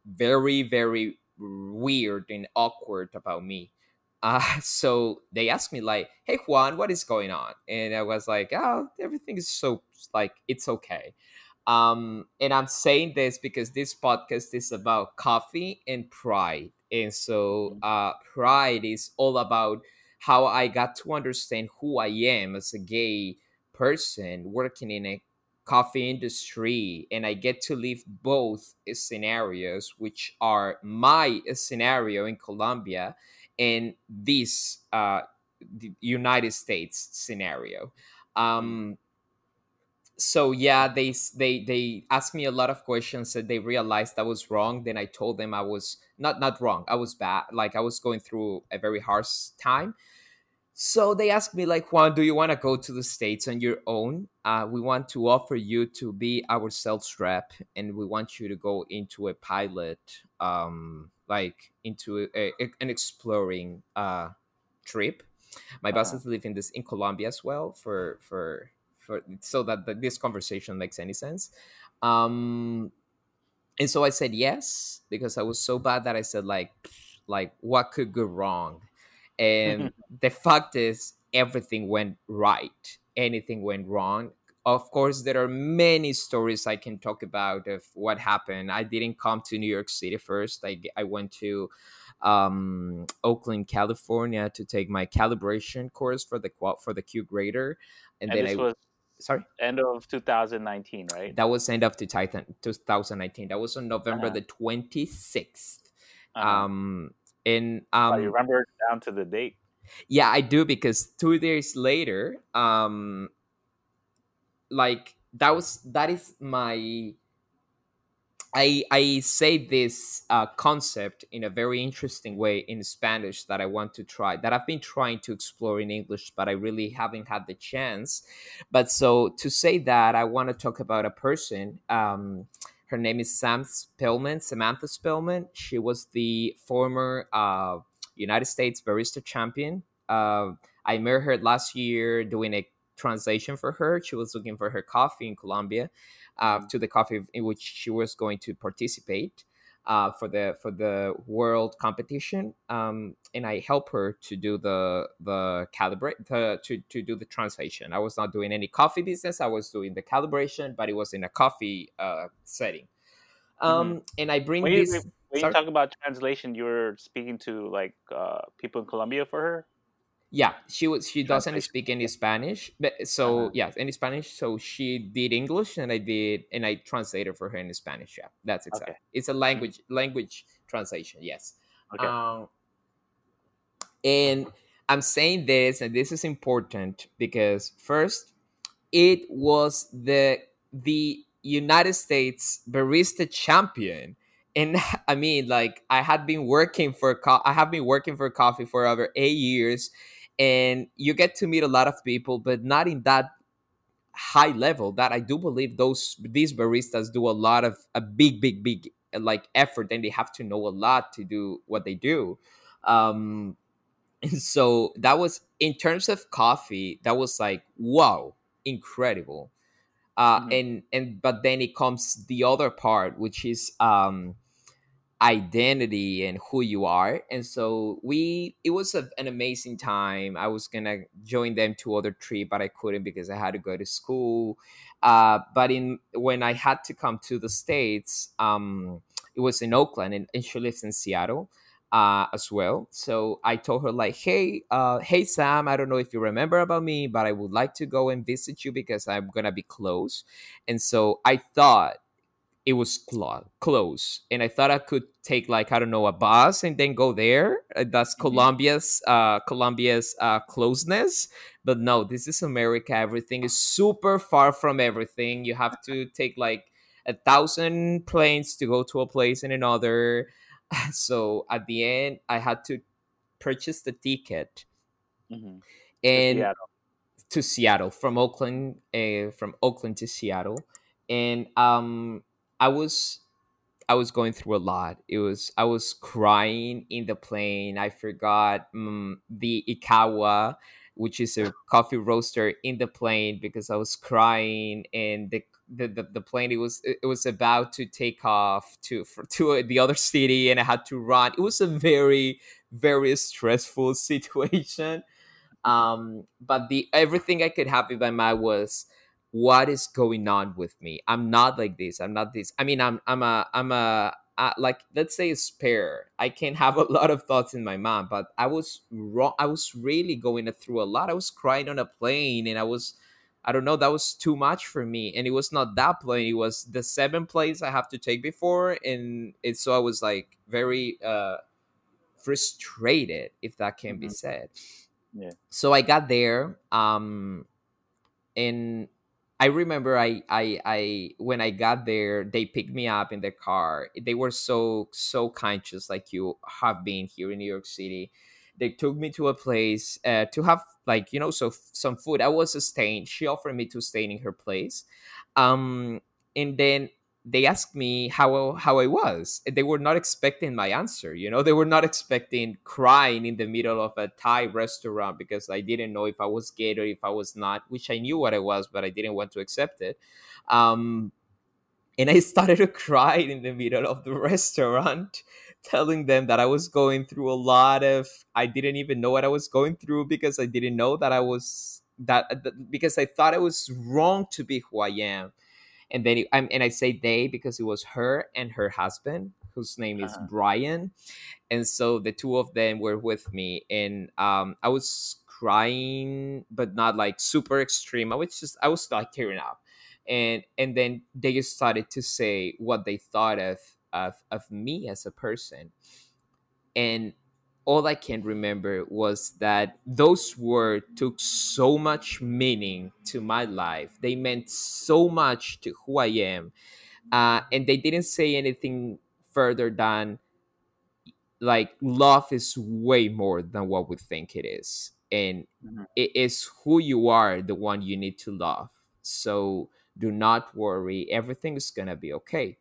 very, very weird and awkward about me. So they asked me like, "Hey Juan, what is going on?" And I was like, "Oh, everything is so like it's okay." And I'm saying this because this podcast is about coffee and pride, and so pride is all about how I got to understand who I am as a gay person working in a coffee industry, and I get to live both scenarios, which are my scenario in Colombia in this the United States scenario. So yeah, they asked me a lot of questions and they realized I was wrong. Then I told them I was not wrong. I was bad. Like I was going through a very harsh time. So they asked me like, "Juan, do you want to go to the States on your own? We want to offer you to be our sales rep, and we want you to go into a pilot, an exploring trip." My bosses live in Colombia as well, for so that this conversation makes any sense. And so I said yes because I was so bad that I said like what could go wrong? And the fact is, everything went right. Anything went wrong. Of course, there are many stories I can talk about of what happened. I didn't come to New York City first. I went to Oakland, California, to take my calibration course for the Q Grader. And then end of 2019, right? That was end of 2019. That was on November the 26th. I remember it down to the date. Yeah, I do, because 2 days later, I say this concept in a very interesting way in Spanish that I want to try, that I've been trying to explore in English, but I really haven't had the chance. But so to say that, I want to talk about a person. Her name is Samantha Spellman. She was the former United States barista champion I met her last year doing a translation for her. She was looking for her coffee in Colombia, to the coffee in which she was going to participate for the world competition. And I helped her to do the calibrate, to do the translation. I was not doing any coffee business. I was doing the calibration, but it was in a coffee setting. And I bring when this. When you talk about translation, you're speaking to like people in Colombia for her. Yeah, she doesn't speak any Spanish, but any Spanish. So she did English, and I translated for her in Spanish. Yeah, that's exactly. Okay. It's a language translation. Yes. Okay. And I'm saying this, and this is important because first, it was the United States barista champion. And I mean, like I have been working for coffee for over 8 years. And you get to meet a lot of people, but not in that high level. That I do believe these baristas do a lot of a big like effort, and they have to know a lot to do what they do. And so that was, in terms of coffee, that was like, wow, incredible. But then it comes the other part, which is identity and who you are. And so it was an amazing time. I was going to join them to other trip, but I couldn't because I had to go to school. But when I had to come to the States, it was in Oakland, and she lives in Seattle as well. So I told her like, hey, Sam, I don't know if you remember about me, but I would like to go and visit you because I'm going to be close. And so I thought, it was close, and I thought I could take a bus and then go there. That's Colombia's closeness. But no, this is America. Everything is super far from everything. You have to take 1,000 planes to go to a place and another. So at the end, I had to purchase the ticket and to Seattle from Oakland to Seattle, and I was going through a lot. I was crying in the plane. I forgot the Ikawa, which is a coffee roaster, in the plane because I was crying. And the plane it was about to take off to the other city, and I had to run. It was a very, very stressful situation. But the everything I could have in my mind was, what is going on with me? I'm not like this. I'm not this. I mean, I'm like, let's say a spare. I can have a lot of thoughts in my mind, but I was wrong. I was really going through a lot. I was crying on a plane, and I don't know, that was too much for me. And it was not that plane. It was the 7 planes I have to take before. And so I was like very frustrated, if that can be said. Yeah. So I got there, and I remember when I got there, they picked me up in the car. They were so conscious, like you have been here in New York City. They took me to a place to have some food. I was staying. She offered me to stay in her place. And then they asked me how I was. They were not expecting my answer. They were not expecting crying in the middle of a Thai restaurant because I didn't know if I was gay or if I was not, which I knew what I was, but I didn't want to accept it. And I started to cry in the middle of the restaurant, telling them that I was going through a lot of, I didn't even know what I was going through because I didn't know that I was because I thought it was wrong to be who I am. And then I say they because it was her and her husband, whose name is Brian. And so the two of them were with me. And I was crying, but not like super extreme. I was like tearing up. And then they just started to say what they thought of me as a person. And all I can remember was that those words took so much meaning to my life. They meant so much to who I am. And they didn't say anything further than, like, love is way more than what we think it is. And it is who you are, the one you need to love. So do not worry. Everything is going to be okay.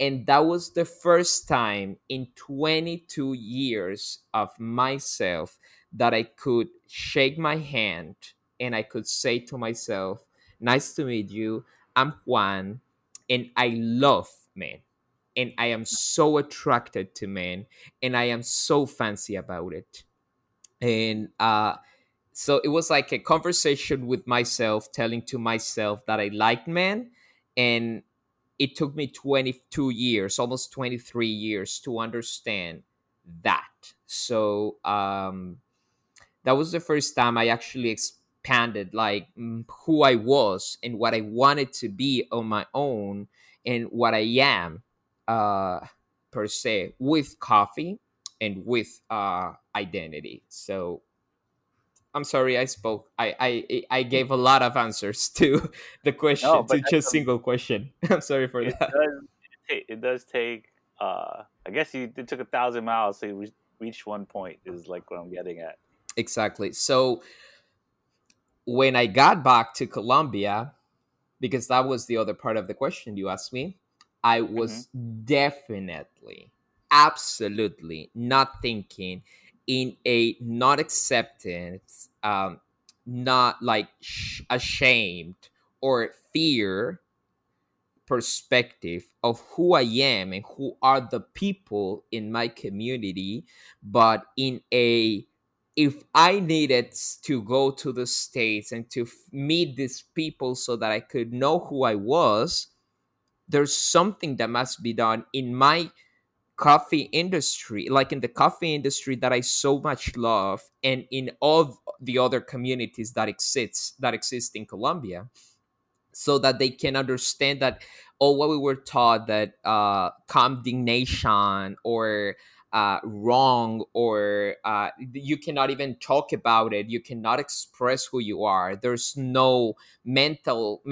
And that was the first time in 22 years of myself that I could shake my hand and I could say to myself, nice to meet you. I'm Juan, and I love men. And I am so attracted to men, and I am so fancy about it. And so it was like a conversation with myself, telling to myself that I liked men. And it took me 22 years, almost 23 years to understand that. So that was the first time I actually expanded like who I was and what I wanted to be on my own and what I am per se with coffee and with identity. So I'm sorry I spoke. I gave a lot of answers to the question, to just single question. I'm sorry for that. It does take, I guess it took 1,000 miles to reach one point is like what I'm getting at. Exactly. So when I got back to Colombia, because that was the other part of the question you asked me, I was definitely, absolutely not thinking in a not acceptance, not like ashamed or fear perspective of who I am and who are the people in my community, but in a, if I needed to go to the States and to meet these people so that I could know who I was, there's something that must be done in my coffee industry, like in the coffee industry that I so much love, and in all the other communities that exist in Colombia, so that they can understand that what we were taught, that condemnation or wrong, or you cannot even talk about it, you cannot express who you are, there's no mental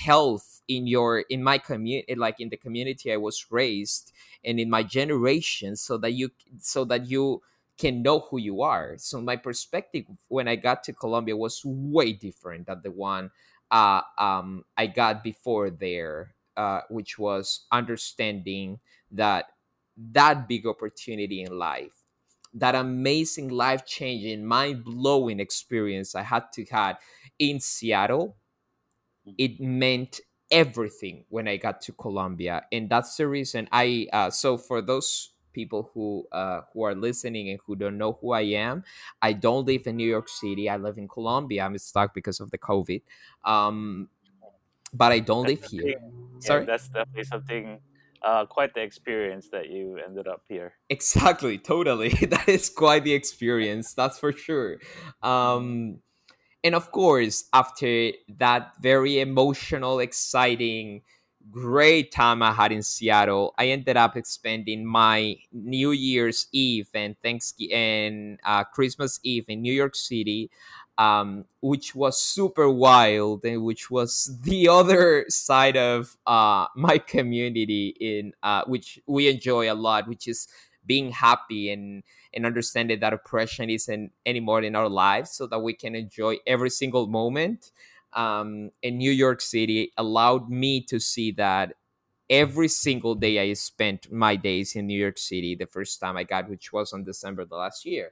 health in my community, like in the community I was raised and in my generation, so that you can know who you are. So my perspective when I got to Colombia was way different than the one I got before there, which was understanding that big opportunity in life, that amazing, life-changing, mind-blowing experience I had to have in Seattle. It meant everything when I got to Colombia. And that's the reason so for those people who are listening and who don't know who I am, I don't live in New York City. I live in Colombia. I'm stuck because of the COVID. But I don't live here. Yeah, sorry? That's definitely something... quite the experience that you ended up here. Exactly, totally. That is quite the experience, that's for sure. And of course, after that very emotional, exciting, great time I had in Seattle, I ended up spending my New Year's Eve and Thanksgiving and Christmas Eve in New York City, which was super wild, and which was the other side of my community, in which we enjoy a lot, which is being happy and understanding that oppression isn't anymore in our lives, so that we can enjoy every single moment. And New York City allowed me to see that every single day I spent my days in New York City the first time I got, which was on December the last year.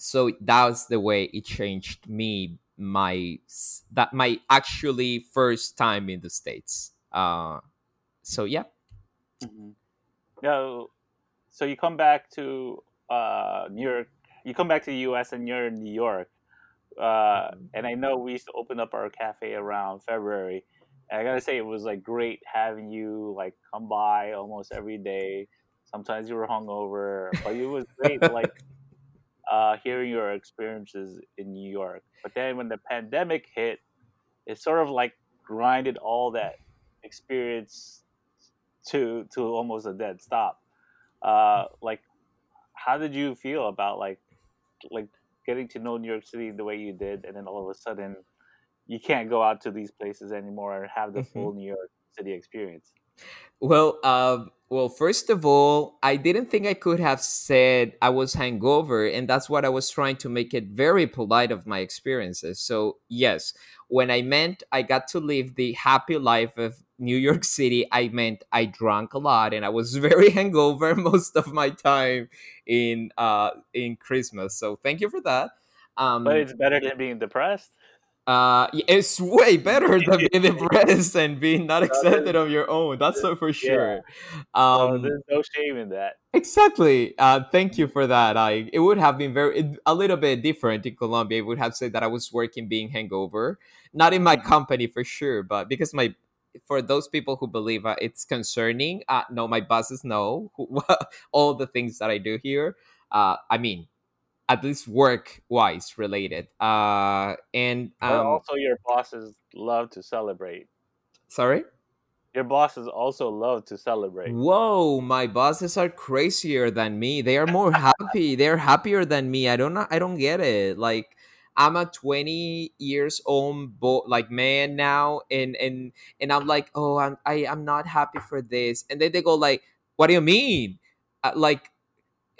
So that was the way it changed me, my actually first time in the States. So yeah. Mm-hmm. So you come back to New York. You come back to the U.S. and you're in New York. And I know we used to open up our cafe around February. And I gotta say, it was like great having you like come by almost every day. Sometimes you were hungover, but it was great. Like. Hearing your experiences in New York. But then when the pandemic hit, it sort of like grinded all that experience to almost a dead stop. Like, how did you feel about like getting to know New York City the way you did, and then all of a sudden you can't go out to these places anymore and have the full New York City experience? Well, first of all, I didn't think I could have said I was hungover, and that's what I was trying to make it very polite of my experiences. So yes, when I meant I got to live the happy life of New York City, I meant I drank a lot and I was very hungover most of my time in Christmas. So thank you for that. But it's better than being depressed. It's way better than being depressed and being not accepted of your own. That's so for sure. There's no shame in that. Exactly. Thank you for that. It would have been a little bit different in Colombia. It would have said that I was working being hangover, not in my company for sure, but because for those people who believe it's concerning, no, my bosses know all the things that I do here. I mean, at least work-wise related. But also your bosses love to celebrate. Sorry? Your bosses also love to celebrate. Whoa, my bosses are crazier than me. They are more happy. They're happier than me. I don't get it. Like, I'm a 20 years old man now, and I'm like, oh, I'm not happy for this. And then they go like, what do you mean?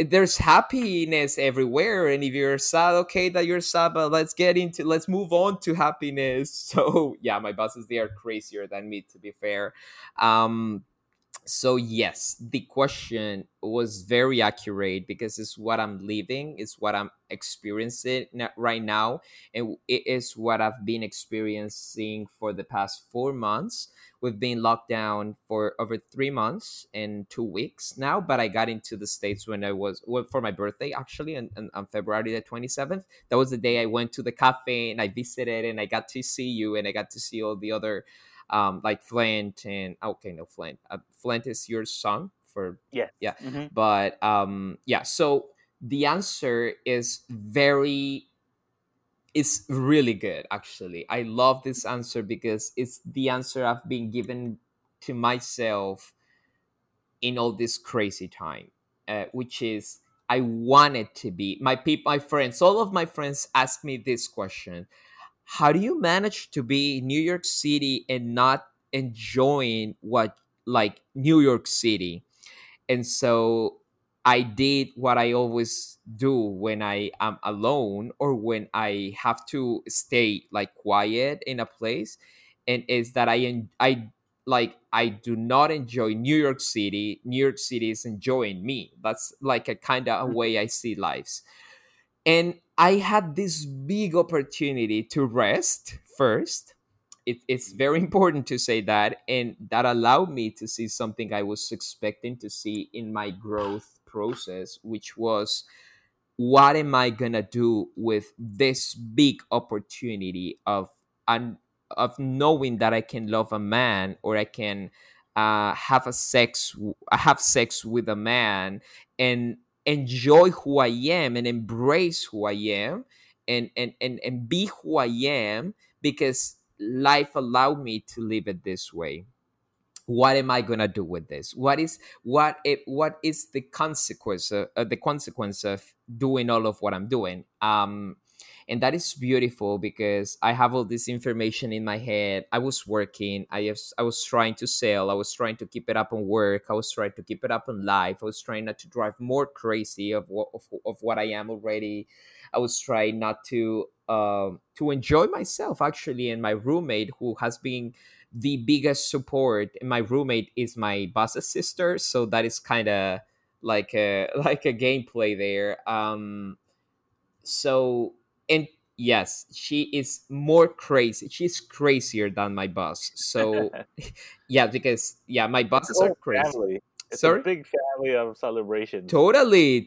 There's happiness everywhere, and if you're sad, okay, that you're sad, but let's move on to happiness. So yeah, my bosses, they are crazier than me, to be fair. So yes, the question was very accurate because it's what I'm living, it's what I'm experiencing right now, and it is what I've been experiencing for the past 4 months. We've been locked down for over 3 months and 2 weeks now, but I got into the States when I was for my birthday, actually, and on February the 27th. That was the day I went to the cafe and I visited and I got to see you and I got to see all the other, like Flint and, okay, no, Flint. Flint is your son for, yeah. Mm-hmm. But yeah, so the answer is it's really good, actually. I love this answer because it's the answer I've been given to myself in all this crazy time, which is I wanted to be. My friends, all of my friends ask me this question. How do you manage to be in New York City and not enjoying like New York City? And so I did what I always do when I am alone or when I have to stay like quiet in a place, and is that I do not enjoy New York City. New York City is enjoying me. That's like a kind of way I see lives. And I had this big opportunity to rest first. It's very important to say that. And that allowed me to see something I was expecting to see in my growth process, which was, what am I gonna do with this big opportunity of knowing that I can love a man, or I can have sex with a man and enjoy who I am and embrace who I am and be who I am, because life allowed me to live it this way. What am I gonna do with this? What is the consequence of doing all of what I'm doing? And that is beautiful because I have all this information in my head. I was working. I was trying to sell. I was trying to keep it up on work. I was trying to keep it up on life. I was trying not to drive more crazy of what I am already. I was trying not to enjoy myself, actually, and my roommate, who has been the biggest support. My roommate is my boss's sister, so that is kind of like a gameplay there. So, and yes, she is more crazy. She's crazier than my boss. So, yeah, because my bosses are crazy. Family. It's a big family of celebration. Totally.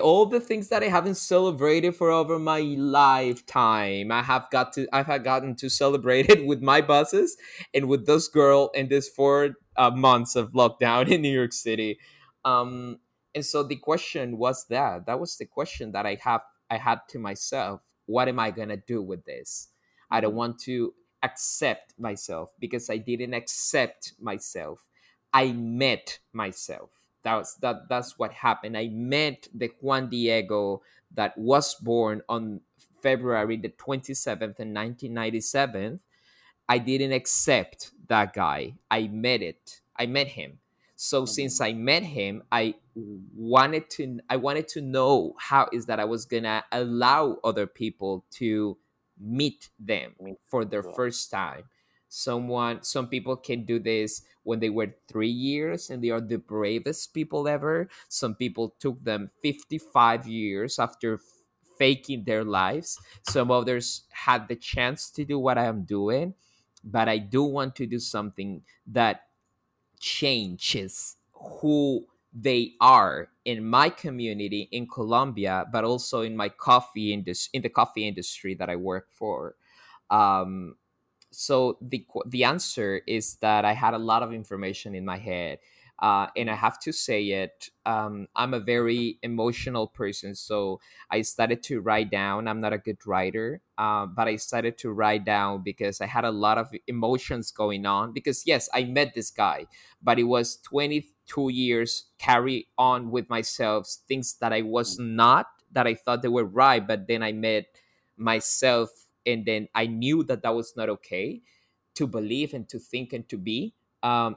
All the things that I haven't celebrated for over my lifetime, I've gotten to celebrate it with my bosses and with this girl in this 4 months of lockdown in New York City. And so the question was that. That was the question that I had to myself. What am I gonna do with this? I don't want to accept myself, because I didn't accept myself. I met myself. That's what happened. I met the Juan Diego that was born on February the 27th in 1997. I didn't accept that guy. I met it. I met him. So since I met him, I wanted to know how is that I was gonna allow other people to meet them for their first time. Some people can do this when they were 3 years and they are the bravest people ever. Some people took them 55 years after faking their lives. Some others had the chance to do what I am doing, but I do want to do something that changes who they are in my community in Colombia, but also in my coffee industry, in the coffee industry that I work for. So the answer is that I had a lot of information in my head, and I have to say it. I'm a very emotional person, so I started to write down. I'm not a good writer, but I started to write down because I had a lot of emotions going on. Because yes, I met this guy, but it was 22 years carry on with myself, things that I was not, that I thought they were right, but then I met myself. And then I knew that that was not okay to believe and to think and to be.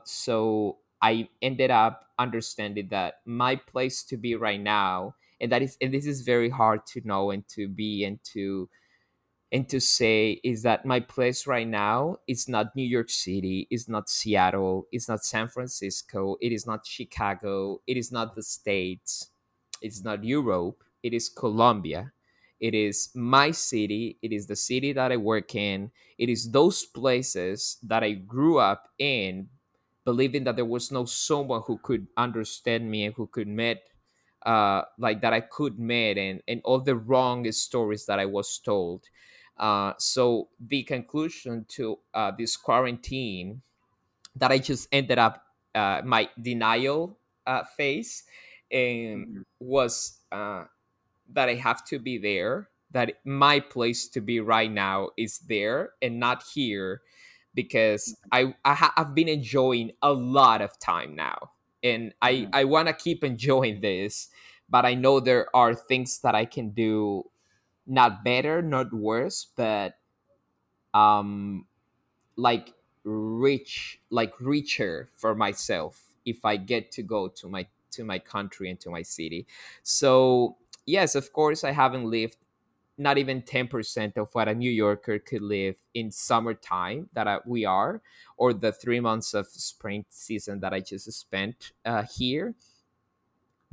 So I ended up understanding that my place to be right now, and this is very hard to know and to be and to say, is that my place right now is not New York City, is not Seattle, is not San Francisco, it is not Chicago, it is not the States, it's not Europe, it is Colombia. It is my city. It is the city that I work in. It is those places that I grew up in, believing that there was no someone who could understand me and who could meet, that I could meet, and all the wrong stories that I was told. So the conclusion to this quarantine that I just ended up my denial phase was... that I have to be there, that my place to be right now is there and not here, because I've been enjoying a lot of time now. And I want to keep enjoying this, but I know there are things that I can do, not better, not worse, but richer for myself if I get to go to my country and to my city. So... yes, of course, I haven't lived not even 10% of what a New Yorker could live in summertime that we are, or the 3 months of spring season that I just spent here.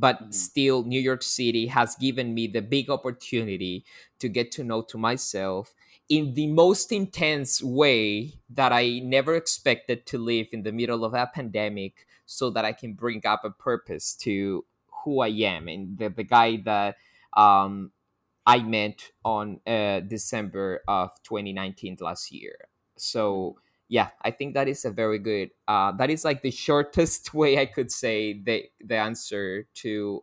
But still, New York City has given me the big opportunity to get to know to myself in the most intense way that I never expected to live in the middle of a pandemic, so that I can bring up a purpose to who I am, and the guy that I met on December of 2019 last year. So yeah, I think that is a very good, that is like the shortest way I could say the answer to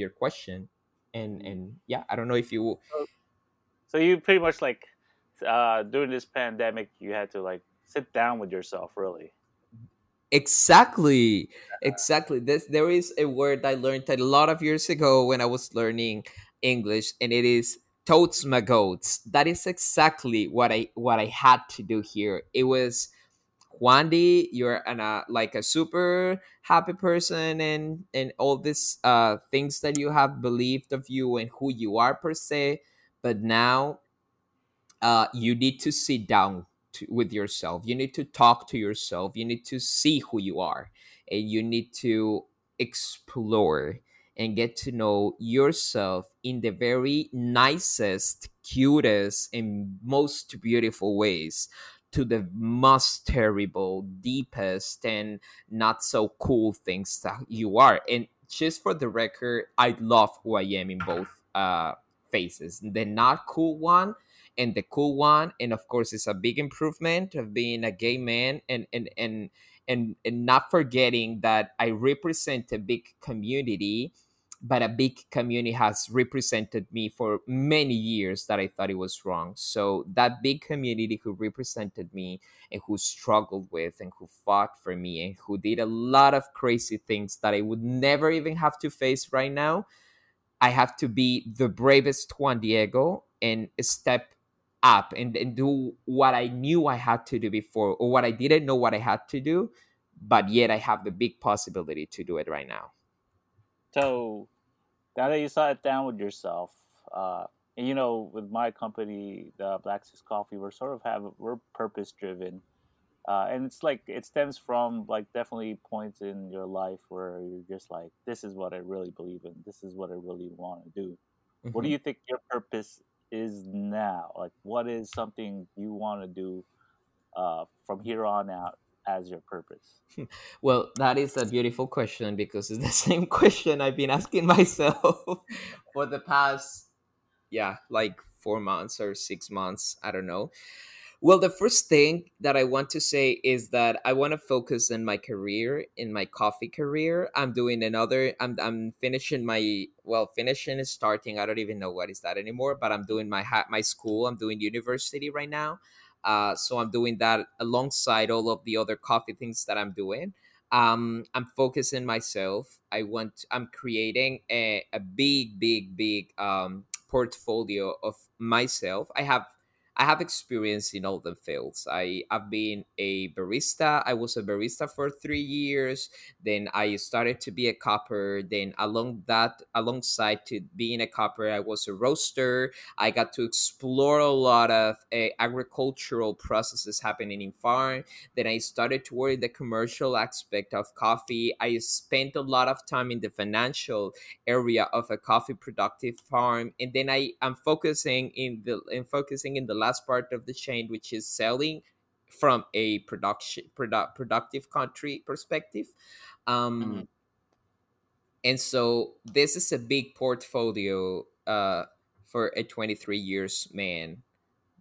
your question. And yeah, I don't know if you will. So you pretty much during this pandemic, you had to sit down with yourself really. Exactly. There is a word I learned a lot of years ago when I was learning English, and it is totes my goats. That is exactly what I had to do here. It was, Wandy, you're a super happy person, and all these things that you have believed of you and who you are per se, but now you need to sit down with yourself. You need to talk to yourself. You need to see who you are, and you need to explore and get to know yourself in the very nicest, cutest, and most beautiful ways, to the most terrible, deepest, and not so cool things that you are. And just for the record, I love who I am in both phases. The not cool one and the cool one, and of course it's a big improvement of being a gay man, and not forgetting that I represent a big community, but a big community has represented me for many years that I thought it was wrong. So that big community who represented me and who struggled with and who fought for me and who did a lot of crazy things that I would never even have to face right now, I have to be the bravest Juan Diego and step up and do what I knew I had to do before, or what I didn't know what I had to do, but yet I have the big possibility to do it right now. So now that you sat down with yourself, and you know, with my company, the Black Six Coffee, we're purpose driven. And it's like, it stems from like definitely points in your life where you're just like, this is what I really believe in. This is what I really want to do. Mm-hmm. What do you think your purpose is now? Like, what is something you want to do from here on out as your purpose? Well, that is a beautiful question because it's the same question I've been asking myself for the past, like 4 months or 6 months. I don't know. Well, the first thing that I want to say is that I want to focus on my career, in my coffee career. I'm finishing my, starting. I don't even know what is that anymore, but I'm doing my school. I'm doing university right now. So I'm doing that alongside all of the other coffee things that I'm doing. I'm focusing myself. I'm creating a big portfolio of myself. I have experience in all the fields. I've been a barista. I was a barista for 3 years. Then I started to be a copper. Then alongside to being a copper, I was a roaster. I got to explore a lot of agricultural processes happening in farm. Then I started to work in the commercial aspect of coffee. I spent a lot of time in the financial area of a coffee productive farm. And then I am focusing in the last part of the chain, which is selling from a productive country perspective. Mm-hmm. And so this is a big portfolio for a 23 years man.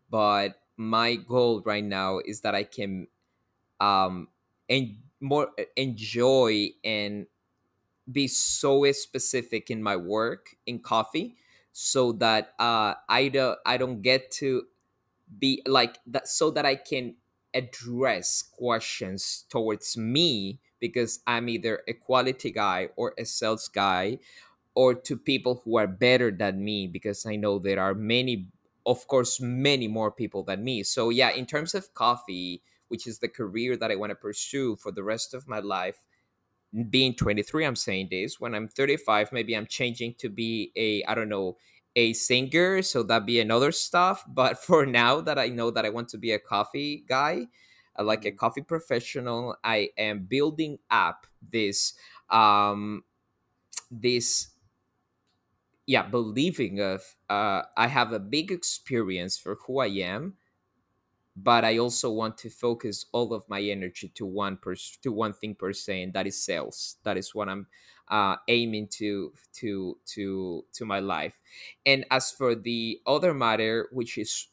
But my goal right now is that I can enjoy and be so specific in my work in coffee so that I don't get to be like that, so that I can address questions towards me, because I'm either a quality guy or a sales guy, or to people who are better than me, because I know there are many more people than me. So in terms of coffee, which is the career that I want to pursue for the rest of my life, being 23, I'm saying this. When I'm 35, maybe I'm changing to be a singer, so that'd be another stuff. But for now, that I know that I want to be a coffee guy, like a coffee professional, I am building up this believing of I have a big experience for who I am, but I also want to focus all of my energy to one thing per se, and that is sales. That is what I'm aiming to my life. And as for the other matter, which is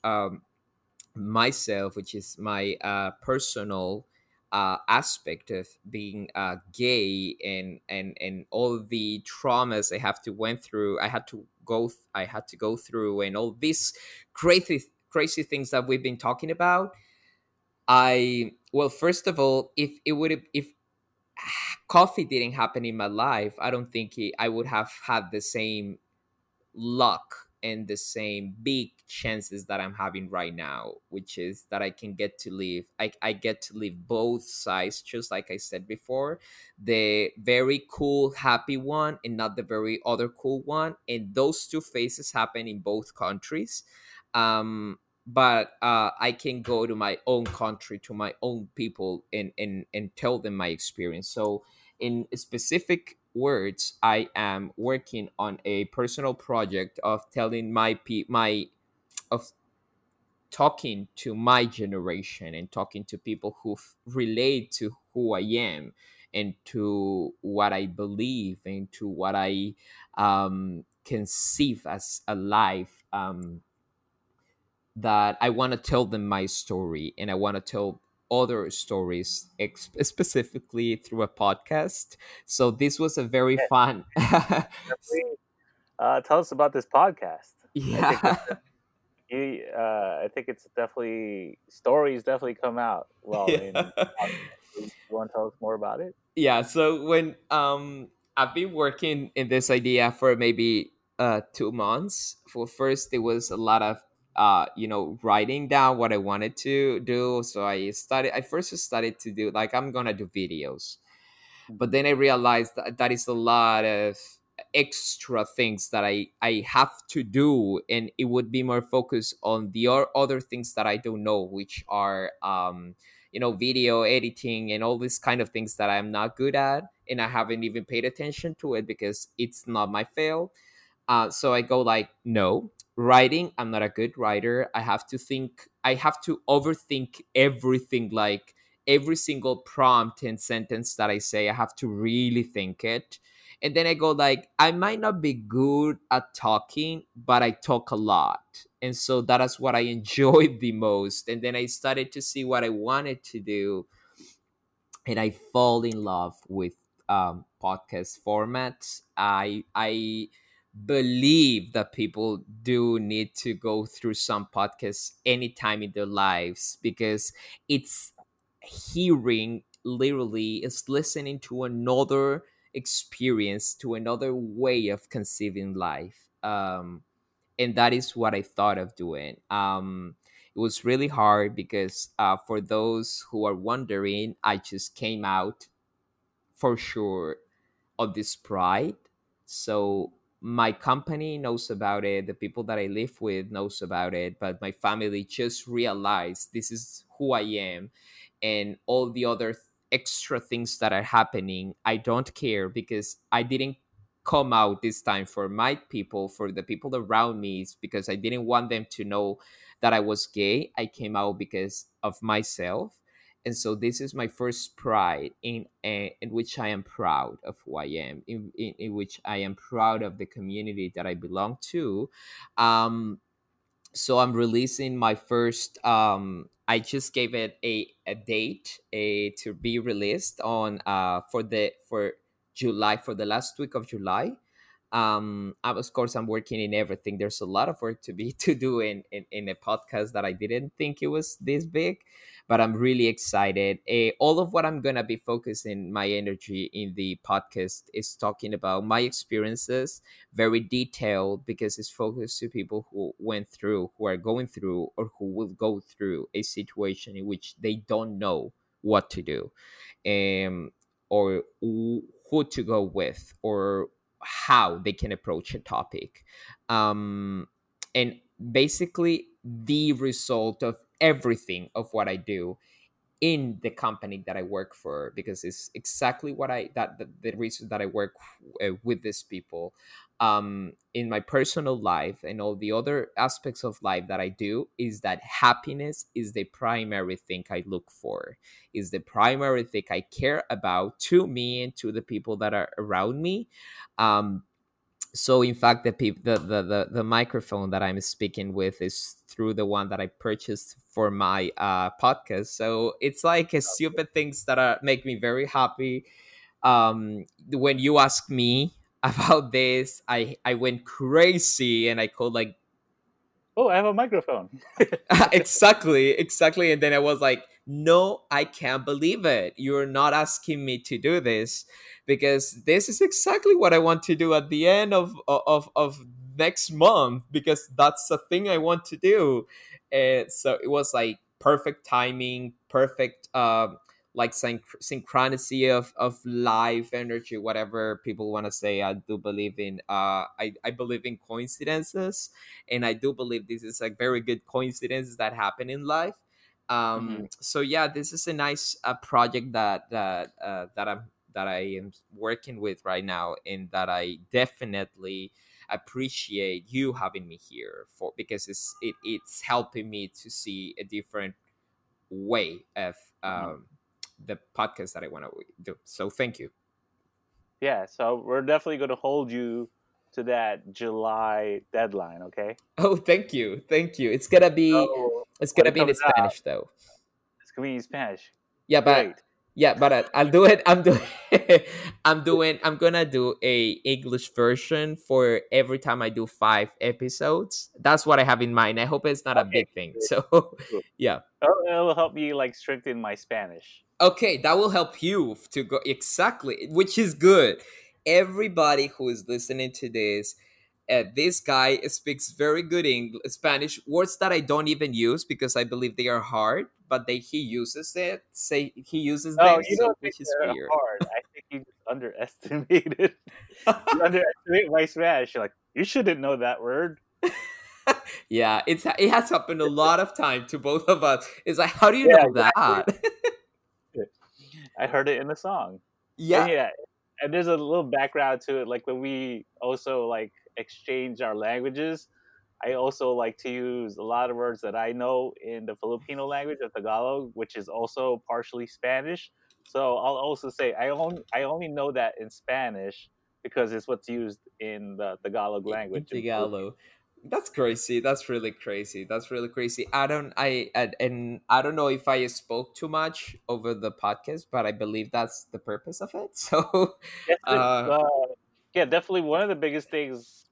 myself, which is my personal aspect of being gay and all the traumas I have to went through, I had to go through, and all these crazy things that we've been talking about. First of all, if coffee didn't happen in my life, I don't think I would have had the same luck and the same big chances that I'm having right now, which is that I can get to live. I get to live both sides, just like I said before, the very cool, happy one and not the very other cool one. And those two phases happen in both countries. But I can go to my own country, to my own people, and tell them my experience. So in specific words, I am working on a personal project of telling of talking to my generation and talking to people who relate to who I am and to what I believe and to what I conceive as a life, that I want to tell them my story, and I want to tell other stories specifically through a podcast. So this was a very fun. Tell us about this podcast. Yeah. I think it's definitely, stories definitely come out. Well, yeah. You want to tell us more about it? Yeah. So when I've been working in this idea for maybe 2 months, first, there was a lot of writing down what I wanted to do. So I first started to do, like, I'm going to do videos. But then I realized that is a lot of extra things that I have to do, and it would be more focused on the other things that I don't know, which are video editing and all these kind of things that I'm not good at, and I haven't even paid attention to it because it's not my field. So I go like, no, writing, I'm not a good writer. I have to overthink everything, like every single prompt and sentence that I say, I have to really think it. And then I go like, I might not be good at talking, but I talk a lot. And so that is what I enjoyed the most. And then I started to see what I wanted to do. And I fall in love with podcast formats. I believe that people do need to go through some podcasts anytime in their lives, because it's hearing, literally, it's listening to another experience, to another way of conceiving life, and that is what I thought of doing. It was really hard because for those who are wondering, I just came out for sure of this pride, so my company knows about it, the people that I live with knows about it, but my family just realized this is who I am, and all the other extra things that are happening, I don't care, because I didn't come out this time for my people, for the people around me, because I didn't want them to know that I was gay. I came out because of myself. And so this is my first pride in which I am proud of who I am, in which I am proud of the community that I belong to. So I'm releasing my first, I just gave it a date to be released on for July, for the last week of July. Of course, I'm working in everything. There's a lot of work to do in a podcast that I didn't think it was this big, but I'm really excited. All of what I'm going to be focusing my energy in the podcast is talking about my experiences, very detailed, because it's focused to people who went through, who are going through, or who will go through a situation in which they don't know what to do, or who to go with, or how they can approach a topic, and basically the result of everything of what I do in the company that I work for, because it's exactly what the reason that I work with these people, in my personal life and all the other aspects of life that I do, is that happiness is the primary thing I look for, is the primary thing I care about, to me and to the people that are around me. So in fact, the microphone that I'm speaking with is through the one that I purchased for my podcast. So it's like a stupid things that make me very happy. When you ask me about this, I went crazy and I called like, oh, I have a microphone. Exactly. And then I was like, no, I can't believe it. You're not asking me to do this, because this is exactly what I want to do at the end of next month, because that's the thing I want to do. And so it was like perfect timing, perfect synchronicity of life, energy, whatever people want to say. I do believe in I believe in coincidences, and I do believe this is a very good coincidence that happen in life. Mm-hmm. So yeah, this is a nice project that I am working with right now, and that I definitely appreciate you having me here for, because it's helping me to see a different way of the podcast that I want to do. So thank you. Yeah, so we're definitely going to hold you to that July deadline, okay? Oh, thank you. It's going to be in Spanish though. It's going to be in Spanish. Yeah, but great. Yeah, but I'll do it. I'm going to do a English version for every time I do 5 episodes. That's what I have in mind. I hope it's not a big thing. So, yeah. It will help you like strengthen my Spanish. Okay, that will help you to go, exactly, which is good. Everybody who is listening to this, This guy speaks very good Spanish, words that I don't even use because I believe they are hard, but he uses it. Say he uses them, which is weird. Hard. I think he just underestimated. You underestimate my Spanish. You're like, you shouldn't know that word. Yeah, it has happened a lot of time to both of us. It's like, how do you know that? I heard it in the song. Yeah. And there's a little background to it. Like when we also exchange our languages, I also like to use a lot of words that I know in the Filipino language of Tagalog, which is also partially Spanish. So I'll also say I only know that in Spanish because it's what's used in the Tagalog language. Tagalog. That's crazy. That's really crazy. I don't know if I spoke too much over the podcast, but I believe that's the purpose of it. So, yes, definitely one of the biggest things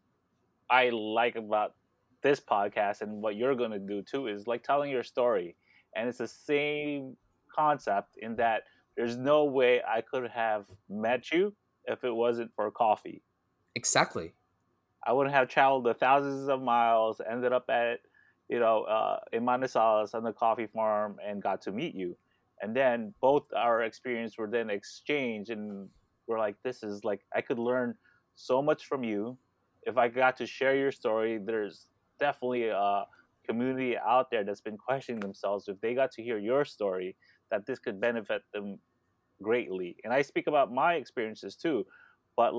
I like about this podcast and what you're going to do too is telling your story. And it's the same concept in that there's no way I could have met you if it wasn't for coffee. Exactly. I wouldn't have traveled the thousands of miles, ended up at, in Manizales on the coffee farm and got to meet you. And then both our experiences were then exchanged and we're like, this is I could learn so much from you. If I got to share your story, there's definitely a community out there that's been questioning themselves. If they got to hear your story, that this could benefit them greatly. And I speak about my experiences too, but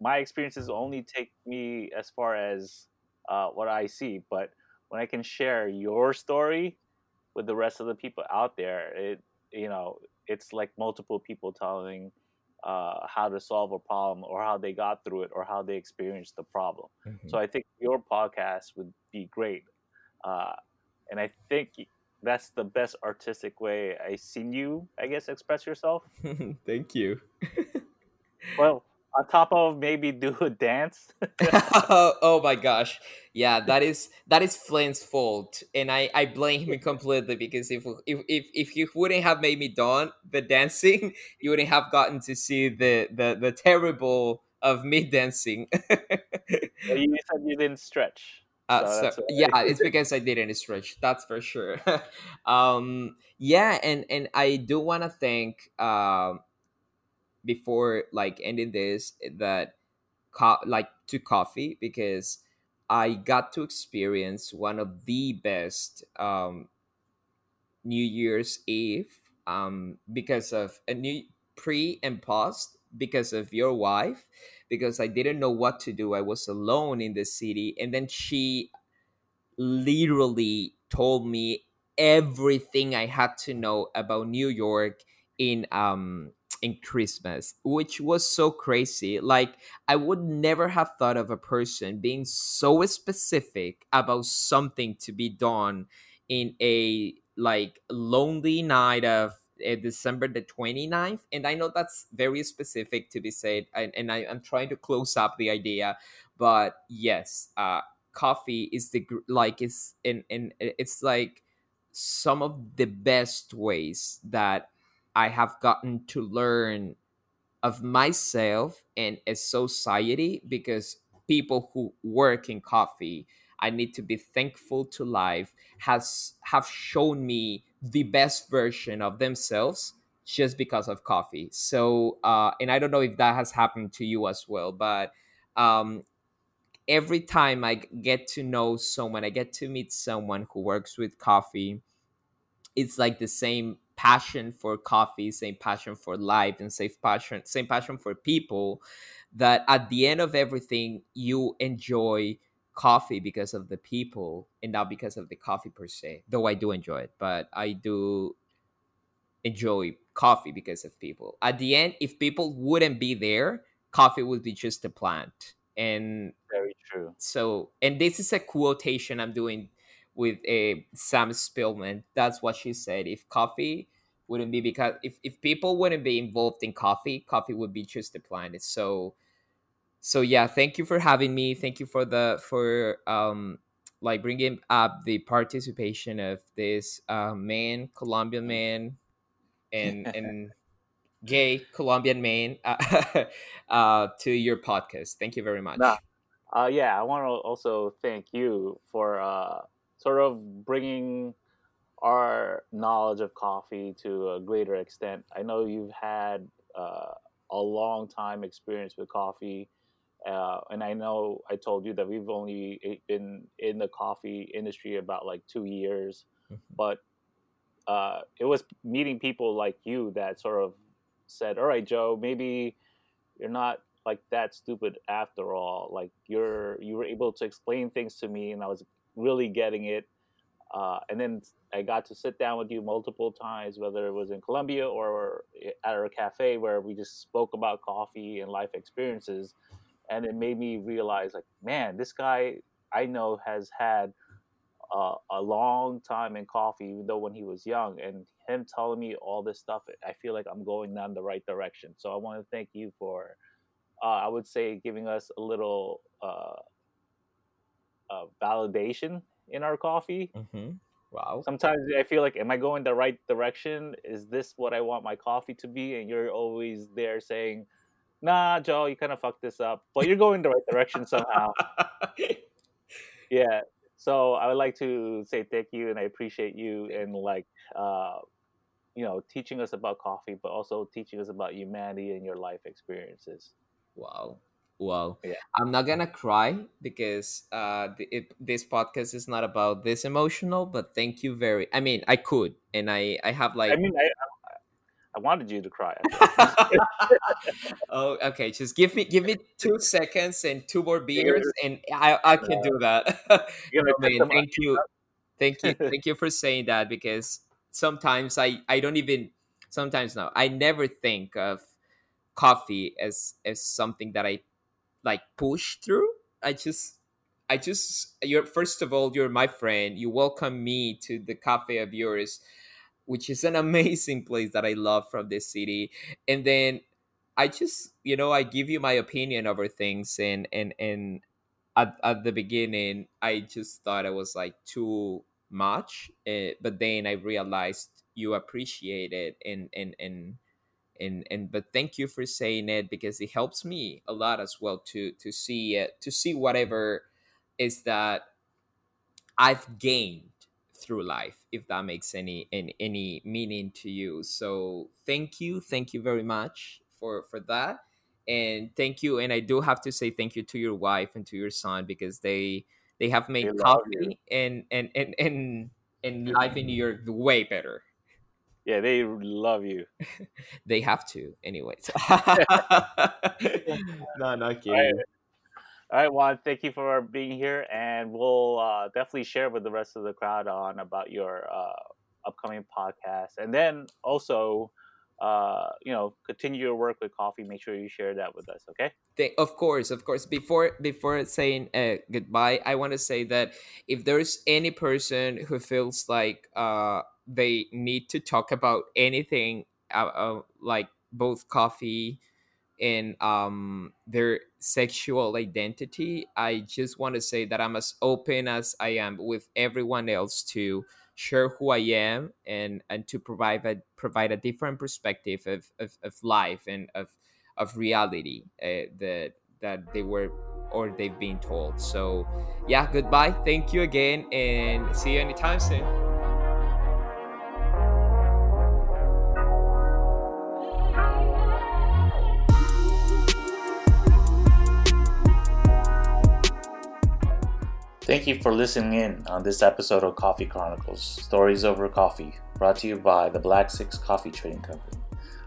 my experiences only take me as far as what I see, but when I can share your story with the rest of the people out there, it's multiple people telling how to solve a problem or how they got through it or how they experienced the problem. Mm-hmm. So I think your podcast would be great. And I think that's the best artistic way I've seen you, I guess, express yourself. Thank you. Well, on top of maybe do a dance. Oh my gosh. Yeah, that is Flynn's fault. And I blame him completely because if he wouldn't have made me do the dancing, you wouldn't have gotten to see the terrible of me dancing. You said you didn't stretch. It's because I didn't stretch. That's for sure. And I do want to thank before ending this, that to coffee, because I got to experience one of the best New Year's Eve because of a new pre and post, because of your wife, because I didn't know what to do. I was alone in the city, and then she literally told me everything I had to know about New York in Christmas, which was so crazy. I would never have thought of a person being so specific about something to be done in a lonely night of December the 29th. And I know that's very specific to be said, and I'm trying to close up the idea, but yes, coffee is it's some of the best ways that I have gotten to learn of myself and a society, because people who work in coffee, I need to be thankful to life, have shown me the best version of themselves just because of coffee. So, and I don't know if that has happened to you as well, but every time I get to know someone, I get to meet someone who works with coffee, it's the same passion for coffee, same passion for life, and same passion for people, that at the end of everything, you enjoy coffee because of the people and not because of the coffee per se, though I do enjoy it, but I do enjoy coffee because of people. At the end, if people wouldn't be there, coffee would be just a plant. And very true. So, and this is a quotation I'm doing with Sam Spellman. That's what she said. If coffee wouldn't be, because if people wouldn't be involved in coffee would be just a planet. So yeah, thank you for having me. Thank you for bringing up the participation of this Colombian man and gay Colombian man to your podcast. Thank you very much. Nah, Yeah, I want to also thank you for sort of bringing our knowledge of coffee to a greater extent. I know you've had a long time experience with coffee, and I know I told you that we've only been in the coffee industry about like 2 years, but it was meeting people like you that sort of said, all right, Joe, maybe you're not like that stupid after all. Like you were able to explain things to me and I was really getting it. And then I got to sit down with you multiple times, whether it was in Colombia or at our cafe where we just spoke about coffee and life experiences. And it made me realize, like, man, this guy I know has had a long time in coffee, even though when he was young, and him telling me all this stuff, I feel like I'm going down the right direction. So I want to thank you for, I would say, giving us a little validation in our coffee. Mm-hmm. Wow. Sometimes I feel like, am I going the right direction? Is this what I want my coffee to be? And you're always there saying, nah, Joe, you kind of fucked this up, but you're going the right direction somehow. Yeah. So I would like to say thank you, and I appreciate you, and like, teaching us about coffee, but also teaching us about humanity and your life experiences. Wow. Yeah. I'm not going to cry because this podcast is not about this emotional, but thank you very, I mean, I could, and I have like... I mean, I wanted you to cry. Oh, okay. Just give me 2 seconds and 2 more beers, and I can do that. Thank you. Thank you. Thank you for saying that, because sometimes I never think of coffee as something that I like push through. I just, you're, first of all, you're my friend. You welcome me to the cafe of yours, which is an amazing place that I love from this city. And then I just, I give you my opinion over things. And at the beginning, I just thought it was like too much. But then I realized you appreciate it. But thank you for saying it, because it helps me a lot as well to see whatever is that I've gained through life, if that makes any meaning to you. So thank you very much for that, and thank you. And I do have to say thank you to your wife and to your son, because they have made coffee and life in New York way better. Yeah, they love you. They have to, anyways. No, not kidding. All right, Juan, thank you for being here, and we'll definitely share with the rest of the crowd on about your upcoming podcast. And then also, continue your work with coffee. Make sure you share that with us, okay? Of course. Before saying goodbye, I want to say that if there's any person who feels like they need to talk about anything, like both coffee and their sexual identity, I just want to say that I'm as open as I am with everyone else to share who I am, and to provide a different perspective of life and of reality that they were or they've been told. So yeah, goodbye. Thank you again, and see you anytime soon. Thank you for listening in on this episode of Coffee Chronicles, Stories Over Coffee, brought to you by the Black Six Coffee Trading Company.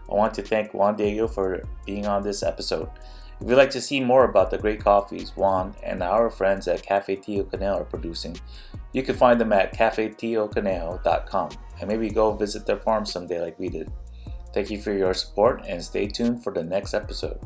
I want to thank Juan Diego for being on this episode. If you'd like to see more about the great coffees Juan and our friends at Café Tío Conejo are producing, you can find them at cafetioconejo.com, and maybe go visit their farm someday like we did. Thank you for your support, and stay tuned for the next episode.